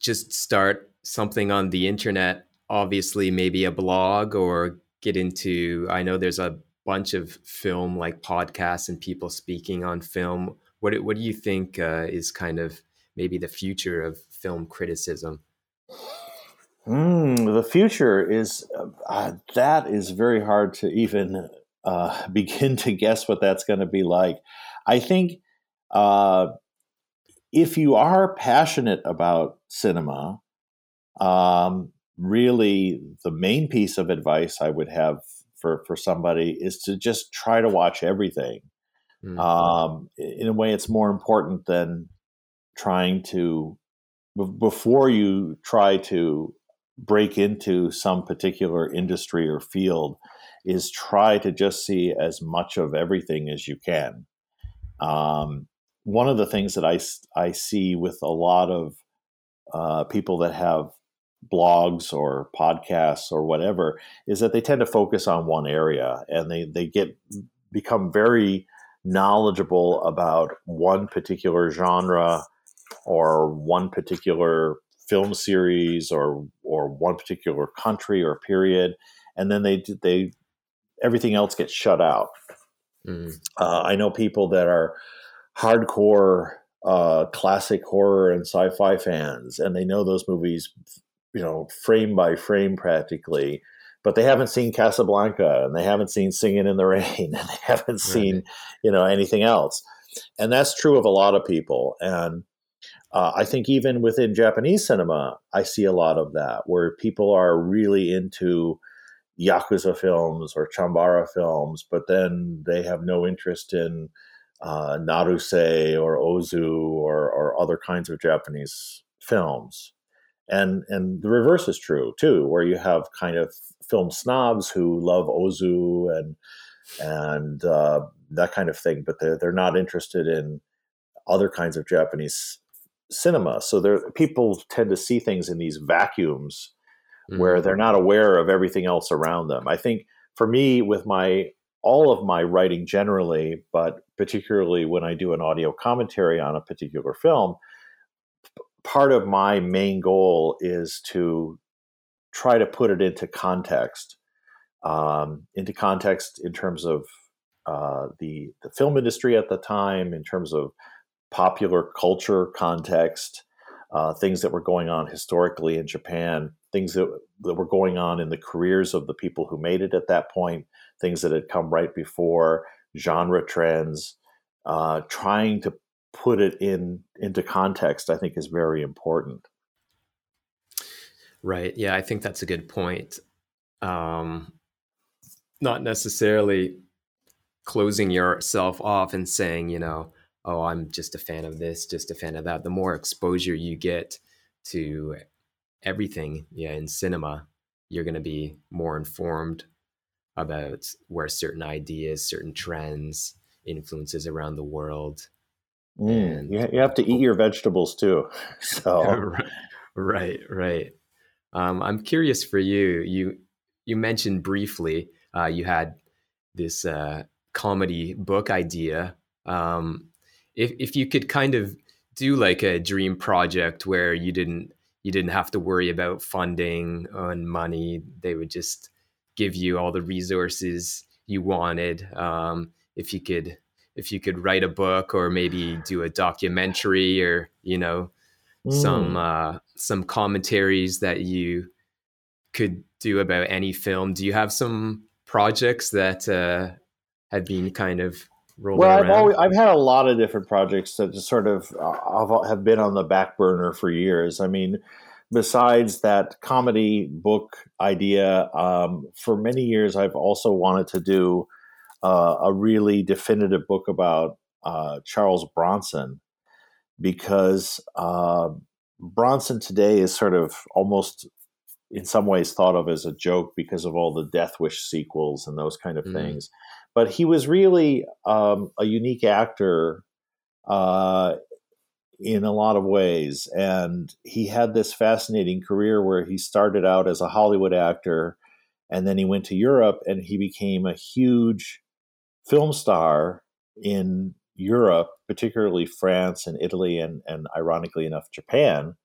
just start something on the internet, obviously maybe a blog, or get into, I know there's a bunch of film podcasts and people speaking on film. What do you think is kind of maybe the future of film criticism? The future is that is very hard to even begin to guess what that's going to be like. I think if you are passionate about cinema, really the main piece of advice I would have for somebody is to just try to watch everything. Mm-hmm. In a way, it's more important than trying to, before you try to break into some particular industry or field, is try to just see as much of everything as you can. One of the things that I see with a lot of people that have blogs or podcasts or whatever is that they tend to focus on one area, and they become very knowledgeable about one particular genre or one particular film series or one particular country or period, and then they everything else gets shut out. Mm. I know people that are hardcore classic horror and sci-fi fans, and they know those movies, you know, frame by frame practically, but they haven't seen Casablanca, and they haven't seen Singing in the Rain, and they haven't seen, right, you know, anything else. And that's true of a lot of people. And I think even within Japanese cinema, I see a lot of that, where people are really into Yakuza films or Chambara films, but then they have no interest in Naruse or Ozu or other kinds of Japanese films. And the reverse is true, too, where you have kind of film snobs who love Ozu and that kind of thing, but they're not interested in other kinds of Japanese cinema. So people tend to see things in these vacuums, mm-hmm, where they're not aware of everything else around them. I think for me, with all of my writing generally, but particularly when I do an audio commentary on a particular film, part of my main goal is to try to put it into context in terms of the film industry at the time, in terms of popular culture context, things that were going on historically in Japan, things that were going on in the careers of the people who made it at that point, things that had come right before, genre trends, trying to put it into context, I think, is very important. Right. Yeah, I think that's a good point. Not necessarily closing yourself off and saying, you know, oh, I'm just a fan of this, just a fan of that. The more exposure you get to everything, yeah, in cinema, you're going to be more informed about where certain ideas, certain trends, influences around the world. You have to eat your vegetables too. So right. I'm curious for you. You mentioned briefly you had this comedy book idea. If you could kind of do like a dream project where you didn't have to worry about funding and money, they would just give you all the resources you wanted. If you could write a book or maybe do a documentary or, you know, some commentaries that you could do about any film. Do you have some projects that have been kind of rolling around? I've had a lot of different projects that just sort of have been on the back burner for years. I mean, besides that comedy book idea, for many years I've also wanted to do a really definitive book about Charles Bronson, because Bronson today is sort of almost in some ways thought of as a joke because of all the Death Wish sequels and those kind of things. But he was really a unique actor in a lot of ways. And he had this fascinating career where he started out as a Hollywood actor, and then he went to Europe and he became a huge film star in Europe, particularly France and Italy and ironically enough, Japan,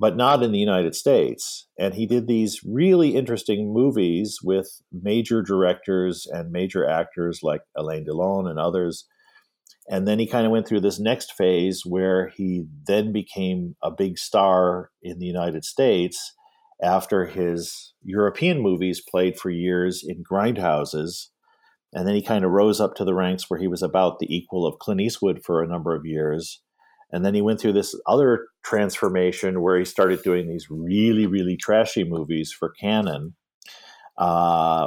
but not in the United States. And he did these really interesting movies with major directors and major actors like Alain Delon and others. And then he kind of went through this next phase where he then became a big star in the United States after his European movies played for years in grindhouses. And then he kind of rose up to the ranks where he was about the equal of Clint Eastwood for a number of years. And then he went through this other transformation where he started doing these really, really trashy movies for Canon,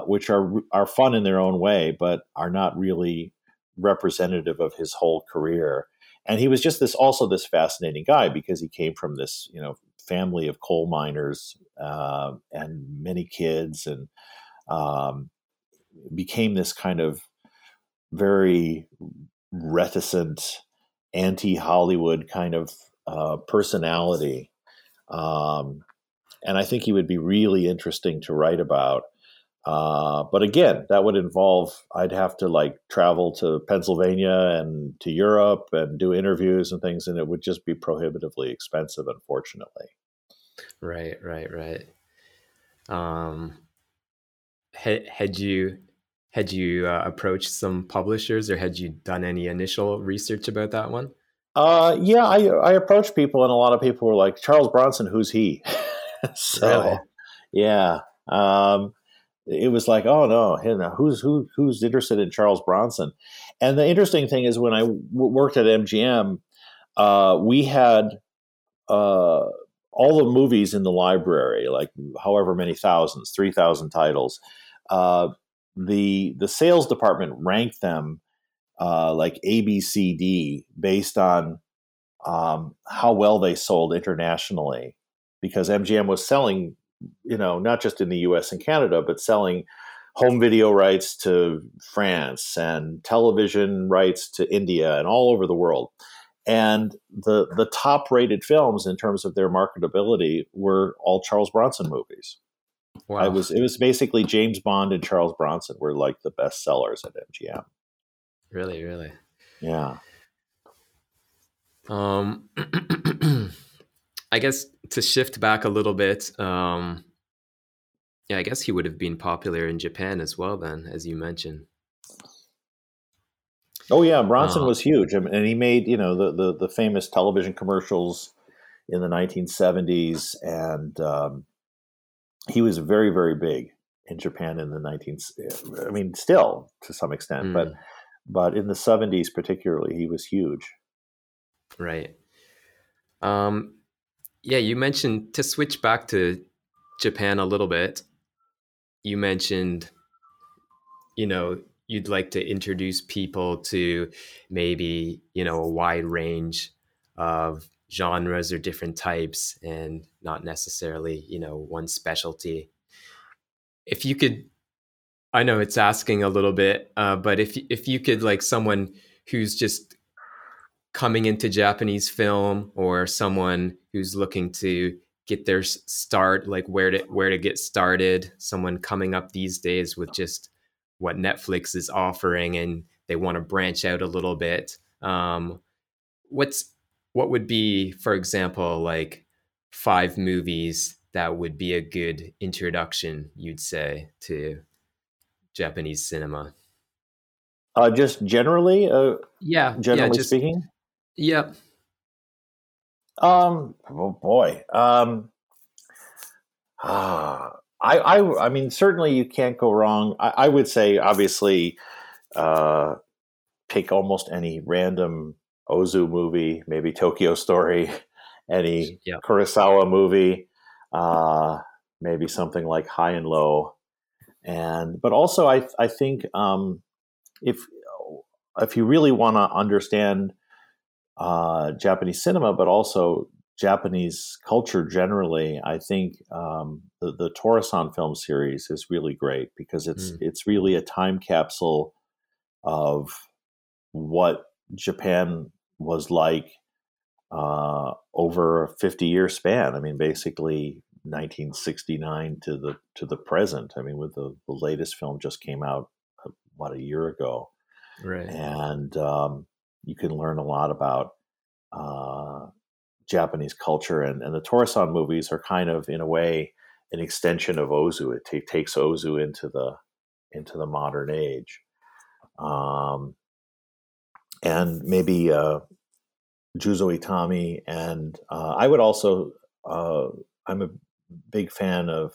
which are fun in their own way, but are not really representative of his whole career. And he was just this fascinating guy because he came from this, you know, family of coal miners and many kids, and became this kind of very reticent, anti-Hollywood kind of personality. And I think he would be really interesting to write about. But again, that would involve, I'd have to like travel to Pennsylvania and to Europe and do interviews and things. And it would just be prohibitively expensive, unfortunately. Right. Had you approached some publishers, or had you done any initial research about that one? Yeah, I approached people, and a lot of people were like, Charles Bronson, who's he? So, yeah. It was like, oh no, who's interested in Charles Bronson? And the interesting thing is, when I worked at MGM, we had all the movies in the library, like however many thousands, 3,000 titles. The sales department ranked them like A, B, C, D based on how well they sold internationally, because MGM was selling, not just in the US and Canada, but selling home video rights to France and television rights to India and all over the world. And the top rated films in terms of their marketability were all Charles Bronson movies. Wow. It was basically James Bond and Charles Bronson were like the best sellers at MGM. Really, really. Yeah. I guess to shift back a little bit, I guess he would have been popular in Japan as well then, as you mentioned. Oh yeah, Bronson was huge. I mean, and he made, the famous television commercials in the 1970s, and he was very, very big in Japan in the 1970s. I mean, still to some extent, but in the 70s particularly, he was huge. Right. Yeah, you mentioned, to switch back to Japan a little bit, you mentioned, you'd like to introduce people to maybe, a wide range of genres or different types, and not necessarily, one specialty. If you could, I know it's asking a little bit, but if you could, like someone who's just coming into Japanese film, or someone who's looking to get their start, like where to get started, someone coming up these days with just what Netflix is offering and they want to branch out a little bit. What would be, for example, like 5 movies that would be a good introduction, you'd say, to Japanese cinema? Just generally? Speaking? Yep. I mean, certainly you can't go wrong. I would say, obviously, pick almost any random Ozu movie, maybe Tokyo Story, any Kurosawa movie, maybe something like High and Low, but also I think if you really want to understand Japanese cinema, but also Japanese culture generally, I think the Torasan film series is really great, because it's really a time capsule of what Japan was like over a 50-year span. I mean, basically 1969 to the present. I mean, with the latest film just came out about a year ago, right? And you can learn a lot about Japanese culture, and the Torasan movies are kind of, in a way, an extension of Ozu. It takes Ozu into the modern age, and maybe Juzo Itami. And I would also, I'm a big fan of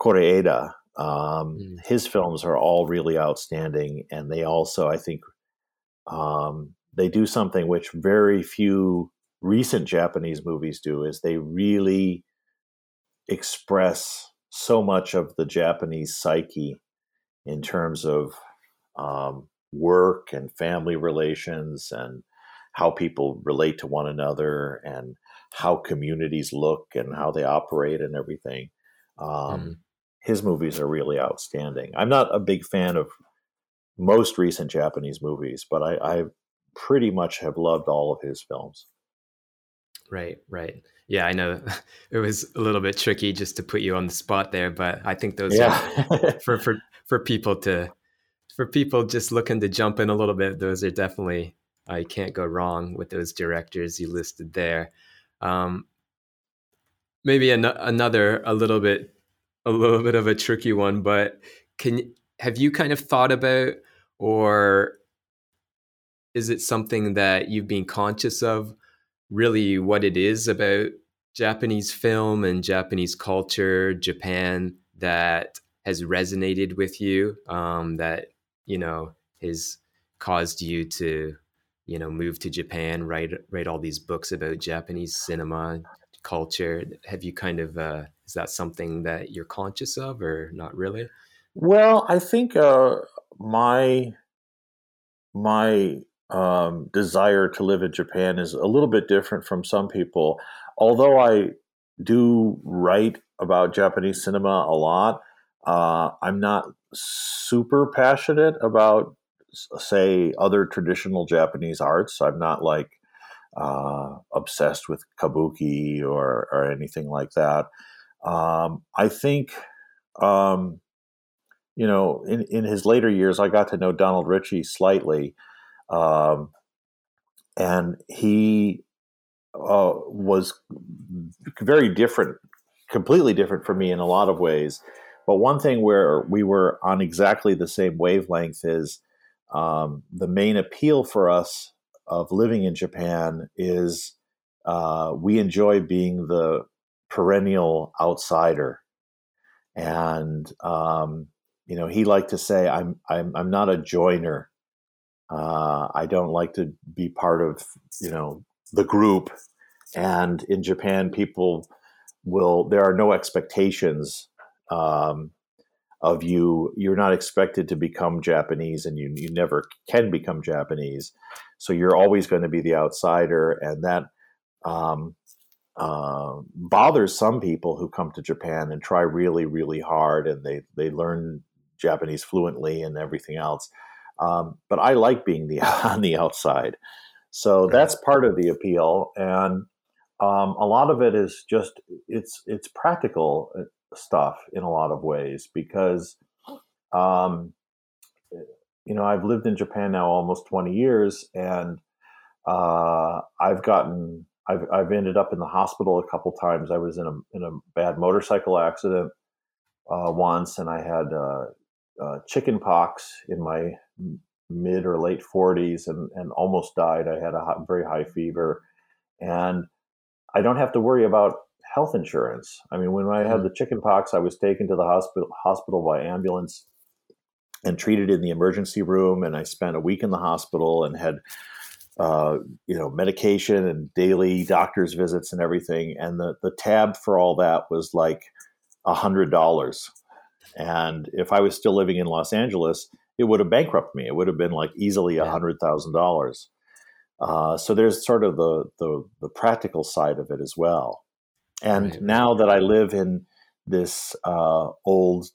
Koreeda. His films are all really outstanding, and they also, I think, they do something which very few recent Japanese movies do, is they really express so much of the Japanese psyche in terms of work and family relations, and how people relate to one another, and how communities look and how they operate and everything. His movies are really outstanding. I'm not a big fan of most recent Japanese movies, but I pretty much have loved all of his films. Right. Yeah, I know it was a little bit tricky just to put you on the spot there, but I think those are, for people just looking to jump in a little bit, those are definitely, you can't go wrong with those directors you listed there. Maybe another a little bit of a tricky one, but have you kind of thought about, or is it something that you've been conscious of, really what it is about Japanese film and Japanese culture, Japan, that has resonated with you, that, you know, has caused you to, you know, move to Japan, write all these books about Japanese cinema culture? Have you kind of, is that something that you're conscious of or not really? Well, I think my desire to live in Japan is a little bit different from some people. Although I do write about Japanese cinema a lot, I'm not super passionate about, say, other traditional Japanese arts. I'm not like obsessed with kabuki or anything like that. I think, you know, in his later years, I got to know Donald Ritchie slightly. And he was very different, completely different from me in a lot of ways. But one thing where we were on exactly the same wavelength is the main appeal for us of living in Japan is we enjoy being the perennial outsider. And, you know, he liked to say, I'm not a joiner. I don't like to be part of, you know, the group. And in Japan, people there are no expectations of you. You're not expected to become Japanese, and you never can become Japanese. So you're always going to be the outsider. And that bothers some people who come to Japan and try really, really hard, and they learn Japanese fluently and everything else. But I like being on the outside. So that's part of the appeal. And a lot of it is just, it's practical stuff in a lot of ways, because, you know, I've lived in Japan now almost 20 years, and I've ended up in the hospital a couple times. I was in a bad motorcycle accident once, and I had chicken pox in my mid or late 40s and almost died. I had a very high fever, and I don't have to worry about health insurance. I mean, when I had the chicken pox, I was taken to the hospital by ambulance and treated in the emergency room. And I spent a week in the hospital and had, you know, medication and daily doctor's visits and everything. And the tab for all that was like $100. And if I was still living in Los Angeles, it would have bankrupted me. It would have been like easily $100,000. So there's sort of the practical side of it as well. And now that I live in this old,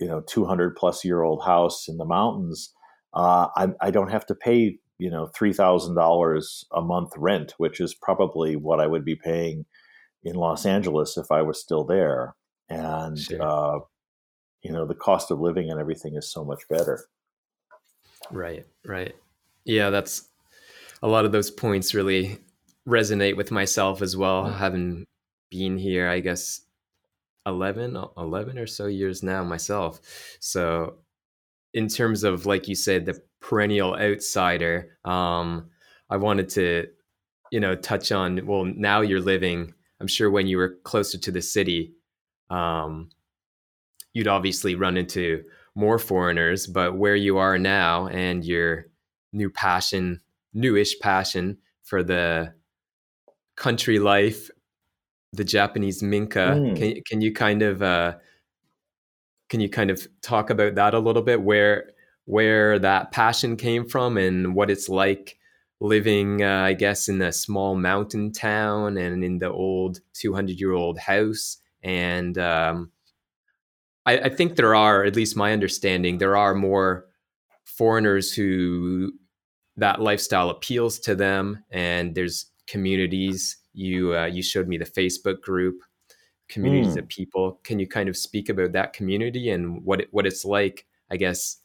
you know, 200 plus year old house in the mountains, I don't have to pay, you know, $3,000 a month rent, which is probably what I would be paying in Los Angeles if I was still there. And you know, the cost of living and everything is so much better. Right. Yeah, that's a lot of those points really resonate with myself as well. Mm-hmm. Having been here, I guess, 11 or so years now myself. So in terms of, like you said, the perennial outsider, I wanted to, you know, touch on, well, now you're living, I'm sure when you were closer to the city, you'd obviously run into more foreigners, but where you are now and your newish passion for the country life, the Japanese minka, can you kind of talk about that a little bit, where that passion came from and what it's like living, I guess, in a small mountain town and in the old 200-year-old house. And, I think there are, at least my understanding, there are more foreigners who that lifestyle appeals to them, and there's communities. You showed me the Facebook group, communities of people. Can you kind of speak about that community and what it's like? I guess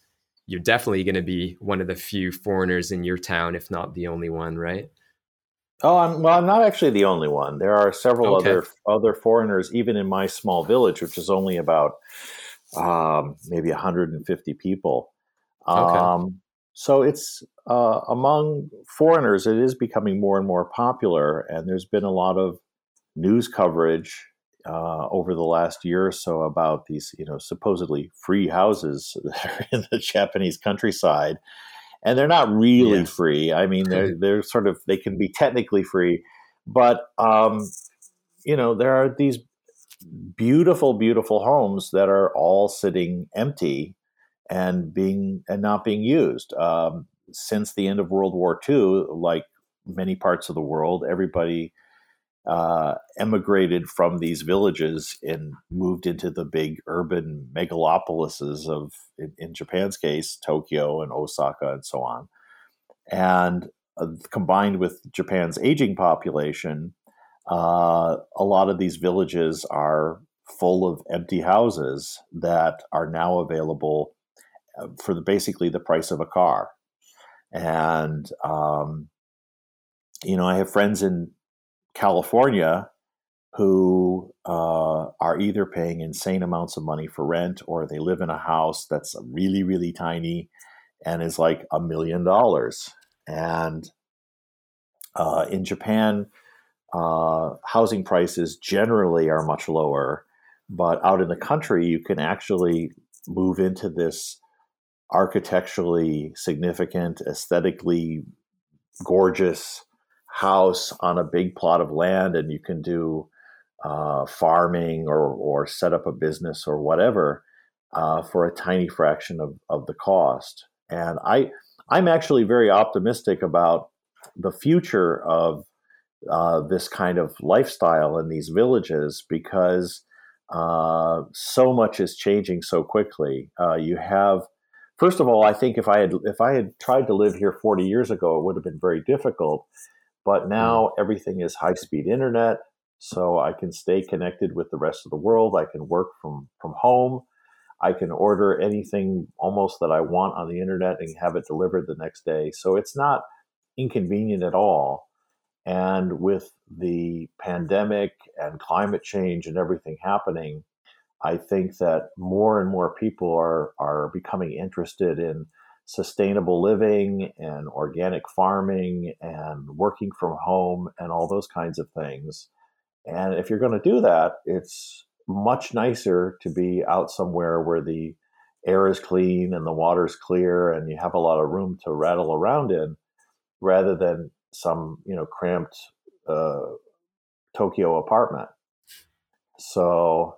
you're definitely going to be one of the few foreigners in your town, if not the only one, right? Oh, I'm not actually the only one. There are several other foreigners, even in my small village, which is only about maybe 150 people. So it's among foreigners, it is becoming more and more popular, and there's been a lot of news coverage over the last year or so about these, supposedly free houses that are in the Japanese countryside. And they're not really free. I mean, they're sort of, they can be technically free, but there are these beautiful, beautiful homes that are all sitting empty and not being used. Since the end of World War II, like many parts of the world, everybody emigrated from these villages and moved into the big urban megalopolises of, in Japan's case, Tokyo and Osaka and so on. And combined with Japan's aging population, a lot of these villages are full of empty houses that are now available for basically the price of a car. And, I have friends in California who are either paying insane amounts of money for rent, or they live in a house that's really, really tiny and is like $1 million. And in Japan, housing prices generally are much lower, but out in the country, you can actually move into this architecturally significant, aesthetically gorgeous house on a big plot of land, and you can do farming or set up a business or whatever for a tiny fraction of the cost. And I'm actually very optimistic about the future of this kind of lifestyle in these villages, because so much is changing so quickly. You have, first of all, I think if I had tried to live here 40 years ago, it would have been very difficult. But now everything is high-speed internet, so I can stay connected with the rest of the world. I can work from home. I can order anything almost that I want on the internet and have it delivered the next day. So it's not inconvenient at all. And with the pandemic and climate change and everything happening, I think that more and more people are becoming interested in sustainable living and organic farming and working from home and all those kinds of things. And if you're going to do that, it's much nicer to be out somewhere where the air is clean and the water's clear and you have a lot of room to rattle around in, rather than some, cramped Tokyo apartment. So,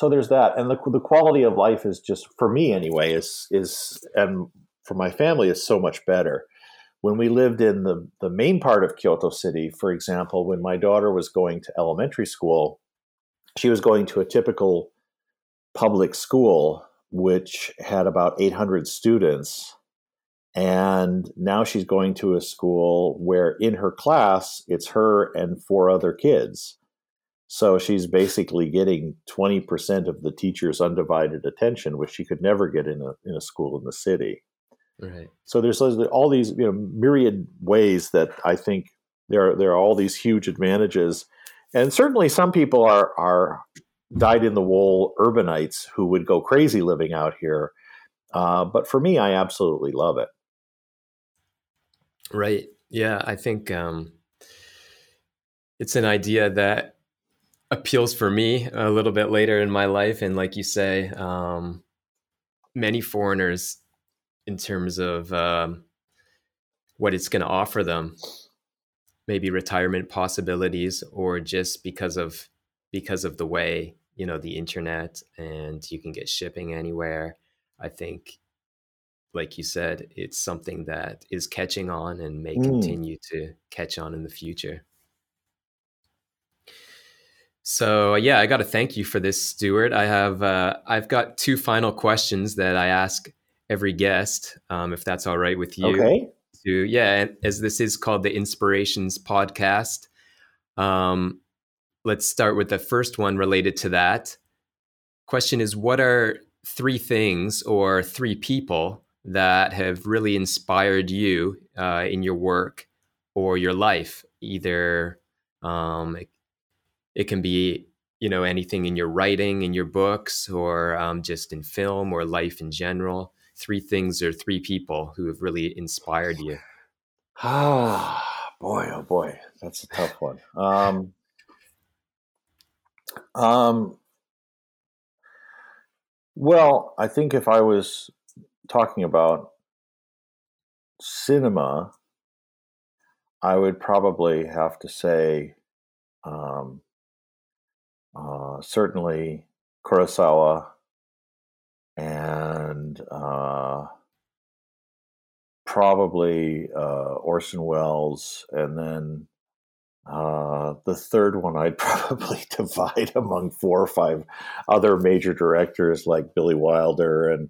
so there's that, and the quality of life is just, for me anyway, is and for my family is so much better. When we lived in the main part of Kyoto City, for example, when my daughter was going to elementary school, she was going to a typical public school, which had about 800 students. And now she's going to a school where in her class, it's her and 4 other kids. So she's basically getting 20% of the teacher's undivided attention, which she could never get in a school in the city. Right. So there's all these myriad ways that I think there are all these huge advantages, and certainly some people are dyed-in-the-wool urbanites who would go crazy living out here. But for me, I absolutely love it. Right. Yeah, I think it's an idea that appeals for me a little bit later in my life. And like you say, many foreigners, in terms of what it's going to offer them, maybe retirement possibilities, or just because of the way, the internet, and you can get shipping anywhere. I think, like you said, it's something that is catching on and may continue to catch on in the future. So yeah, I got to thank you for this, Stuart. I've got 2 final questions that I ask every guest, if that's all right with you. Okay. To, yeah, as this is called the Inspirations Podcast, let's start with the first one related to that. Question is, what are three things or three people that have really inspired you in your work or your life? Either it can be, you know, anything in your writing, in your books, or just in film or life in general. Three things or three people who have really inspired you. Ah, boy, oh boy, that's a tough one. Well, I think if I was talking about cinema, I would probably have to say certainly Kurosawa and probably Orson Welles, and then the third one I'd probably divide among 4 or 5 other major directors like Billy Wilder and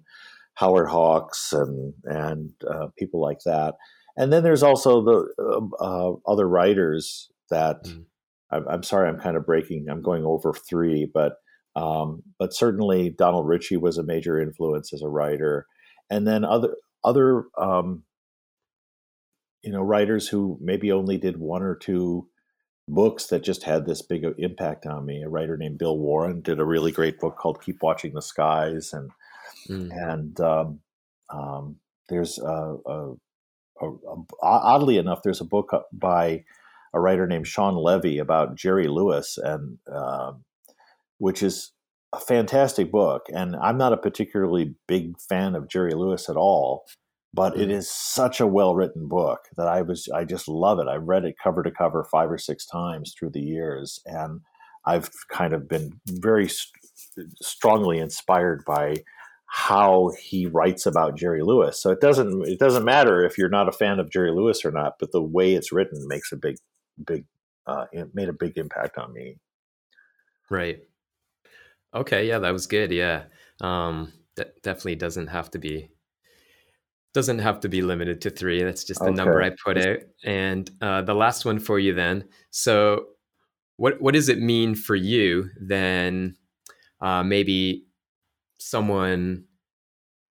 Howard Hawks and people like that. And then there's also the other writers that I'm sorry, I'm going over 3, but certainly Donald Ritchie was a major influence as a writer. And then other writers who maybe only did 1 or 2 books that just had this big impact on me. A writer named Bill Warren did a really great book called Keep Watching the Skies. And there's oddly enough, there's a book by a writer named Sean Levy about Jerry Lewis, and which is a fantastic book. And I'm not a particularly big fan of Jerry Lewis at all, but it is such a well-written book that I just love it. I've read it cover to cover 5 or 6 times through the years, and I've kind of been very strongly inspired by how he writes about Jerry Lewis. So it doesn't matter if you're not a fan of Jerry Lewis or not, but the way it's written makes it made a big impact on me. Right. Okay. Yeah, that was good. Yeah. That definitely doesn't have to be limited to 3. That's just the number I put out. And the last one for you then. So what does it mean for you then, maybe someone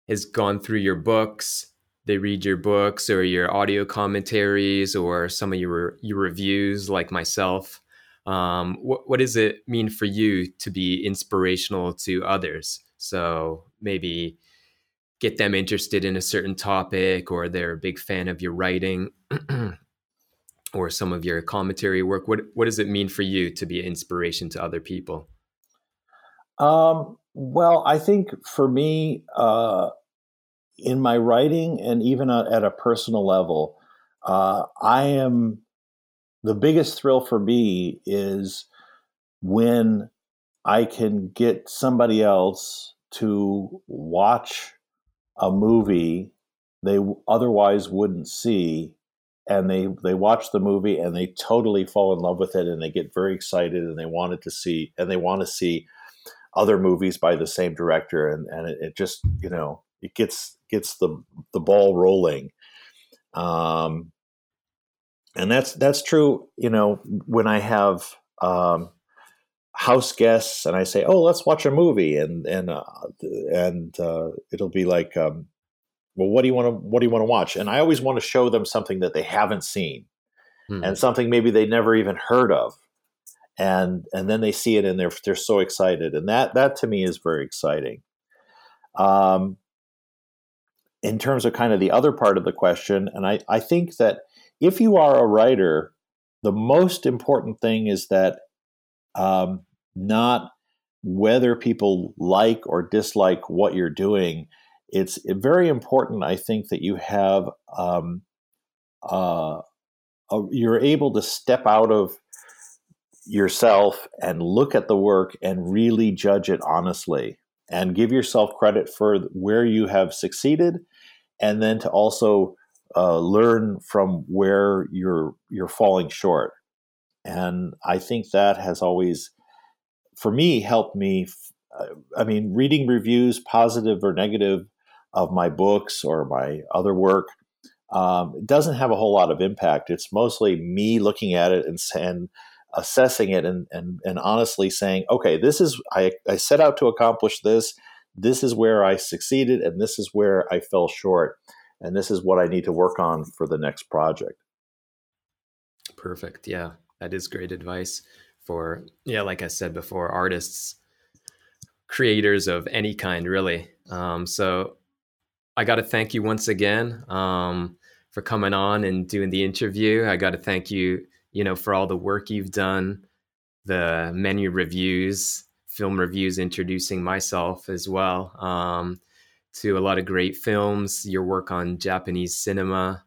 has gone through your books, they read your books or your audio commentaries or some of your reviews like myself. What does it mean for you to be inspirational to others? So maybe get them interested in a certain topic, or they're a big fan of your writing or some of your commentary work. What does it mean for you to be an inspiration to other people? Well, I think for me, in my writing and even at a personal level, the biggest thrill for me is when I can get somebody else to watch a movie they otherwise wouldn't see, and they watch the movie and they totally fall in love with it, and they get very excited and they want to see other movies by the same director, and it just, it gets the ball rolling. And that's true, when I have house guests and I say, oh, let's watch a movie, and it'll be like, well, what do you want to watch? And I always want to show them something that they haven't seen, and something maybe they never even heard of. And then they see it and they're so excited, and that to me is very exciting. In terms of kind of the other part of the question, and I think that if you are a writer, the most important thing is that not whether people like or dislike what you're doing. It's very important, I think, that you have you're able to step out of yourself and look at the work and really judge it honestly, and give yourself credit for where you have succeeded, and then to also learn from where you're falling short. And I think that has always, for me, helped me. I mean, reading reviews, positive or negative, of my books or my other work, it doesn't have a whole lot of impact. It's mostly me looking at it and assessing it and honestly saying, okay, this is, I set out to accomplish this. This is where I succeeded and this is where I fell short. And this is what I need to work on for the next project. Perfect. Yeah, that is great advice for, yeah, like I said before, artists, creators of any kind, really. So I got to thank you once again for coming on and doing the interview. I got to thank you, you know, for all the work you've done, the menu reviews, film reviews, introducing myself as well to a lot of great films, your work on Japanese cinema.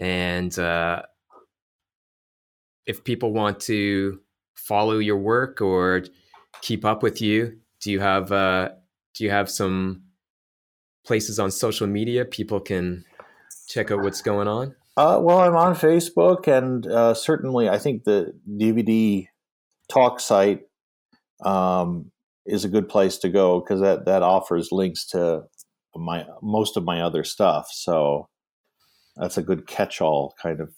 And if people want to follow your work or keep up with you, do you have some places on social media people can check out what's going on? Well, I'm on Facebook, and certainly I think the DVD Talk site is a good place to go because that offers links to most of my other stuff. So that's a good catch-all kind of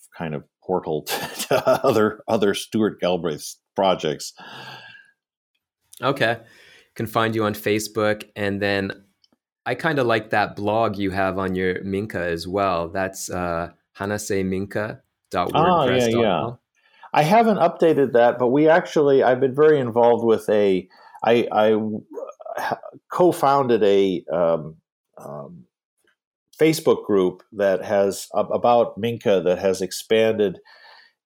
portal to other Stuart Galbraith projects. Okay. Can find you on Facebook. And then I kind of like that blog you have on your Minka as well. That's hanaseminka.wordpress.com. Oh, yeah. I haven't updated that, but I've been very involved with I co-founded a Facebook group that has about Minka that has expanded.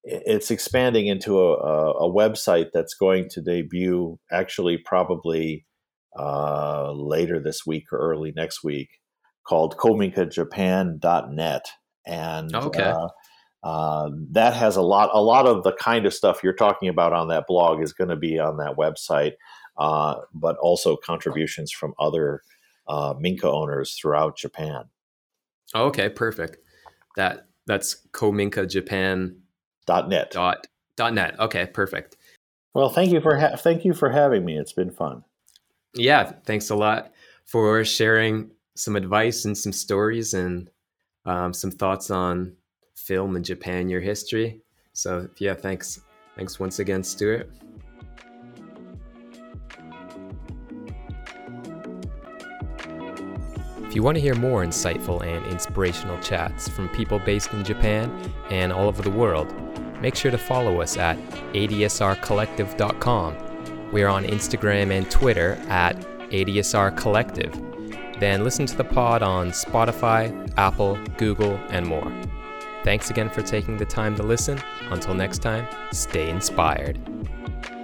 It's expanding into a website that's going to debut actually probably later this week or early next week, called kominkajapan.net. And okay. That has a lot of the kind of stuff you're talking about on that blog is going to be on that website, but also contributions from other Minka owners throughout Japan. Okay, perfect. That's kominkajapan.net. .net. Okay, perfect. Well, thank you for having me. It's been fun. Yeah, thanks a lot for sharing some advice and some stories and some thoughts on film in Japan, your history. So yeah, thanks once again, Stuart. If you want to hear more insightful and inspirational chats from people based in Japan and all over the world, make sure to follow us at adsrcollective.com. We're on Instagram and Twitter at adsrcollective. Then listen to the pod on Spotify, Apple, Google, and more. Thanks again for taking the time to listen. Until next time, stay inspired.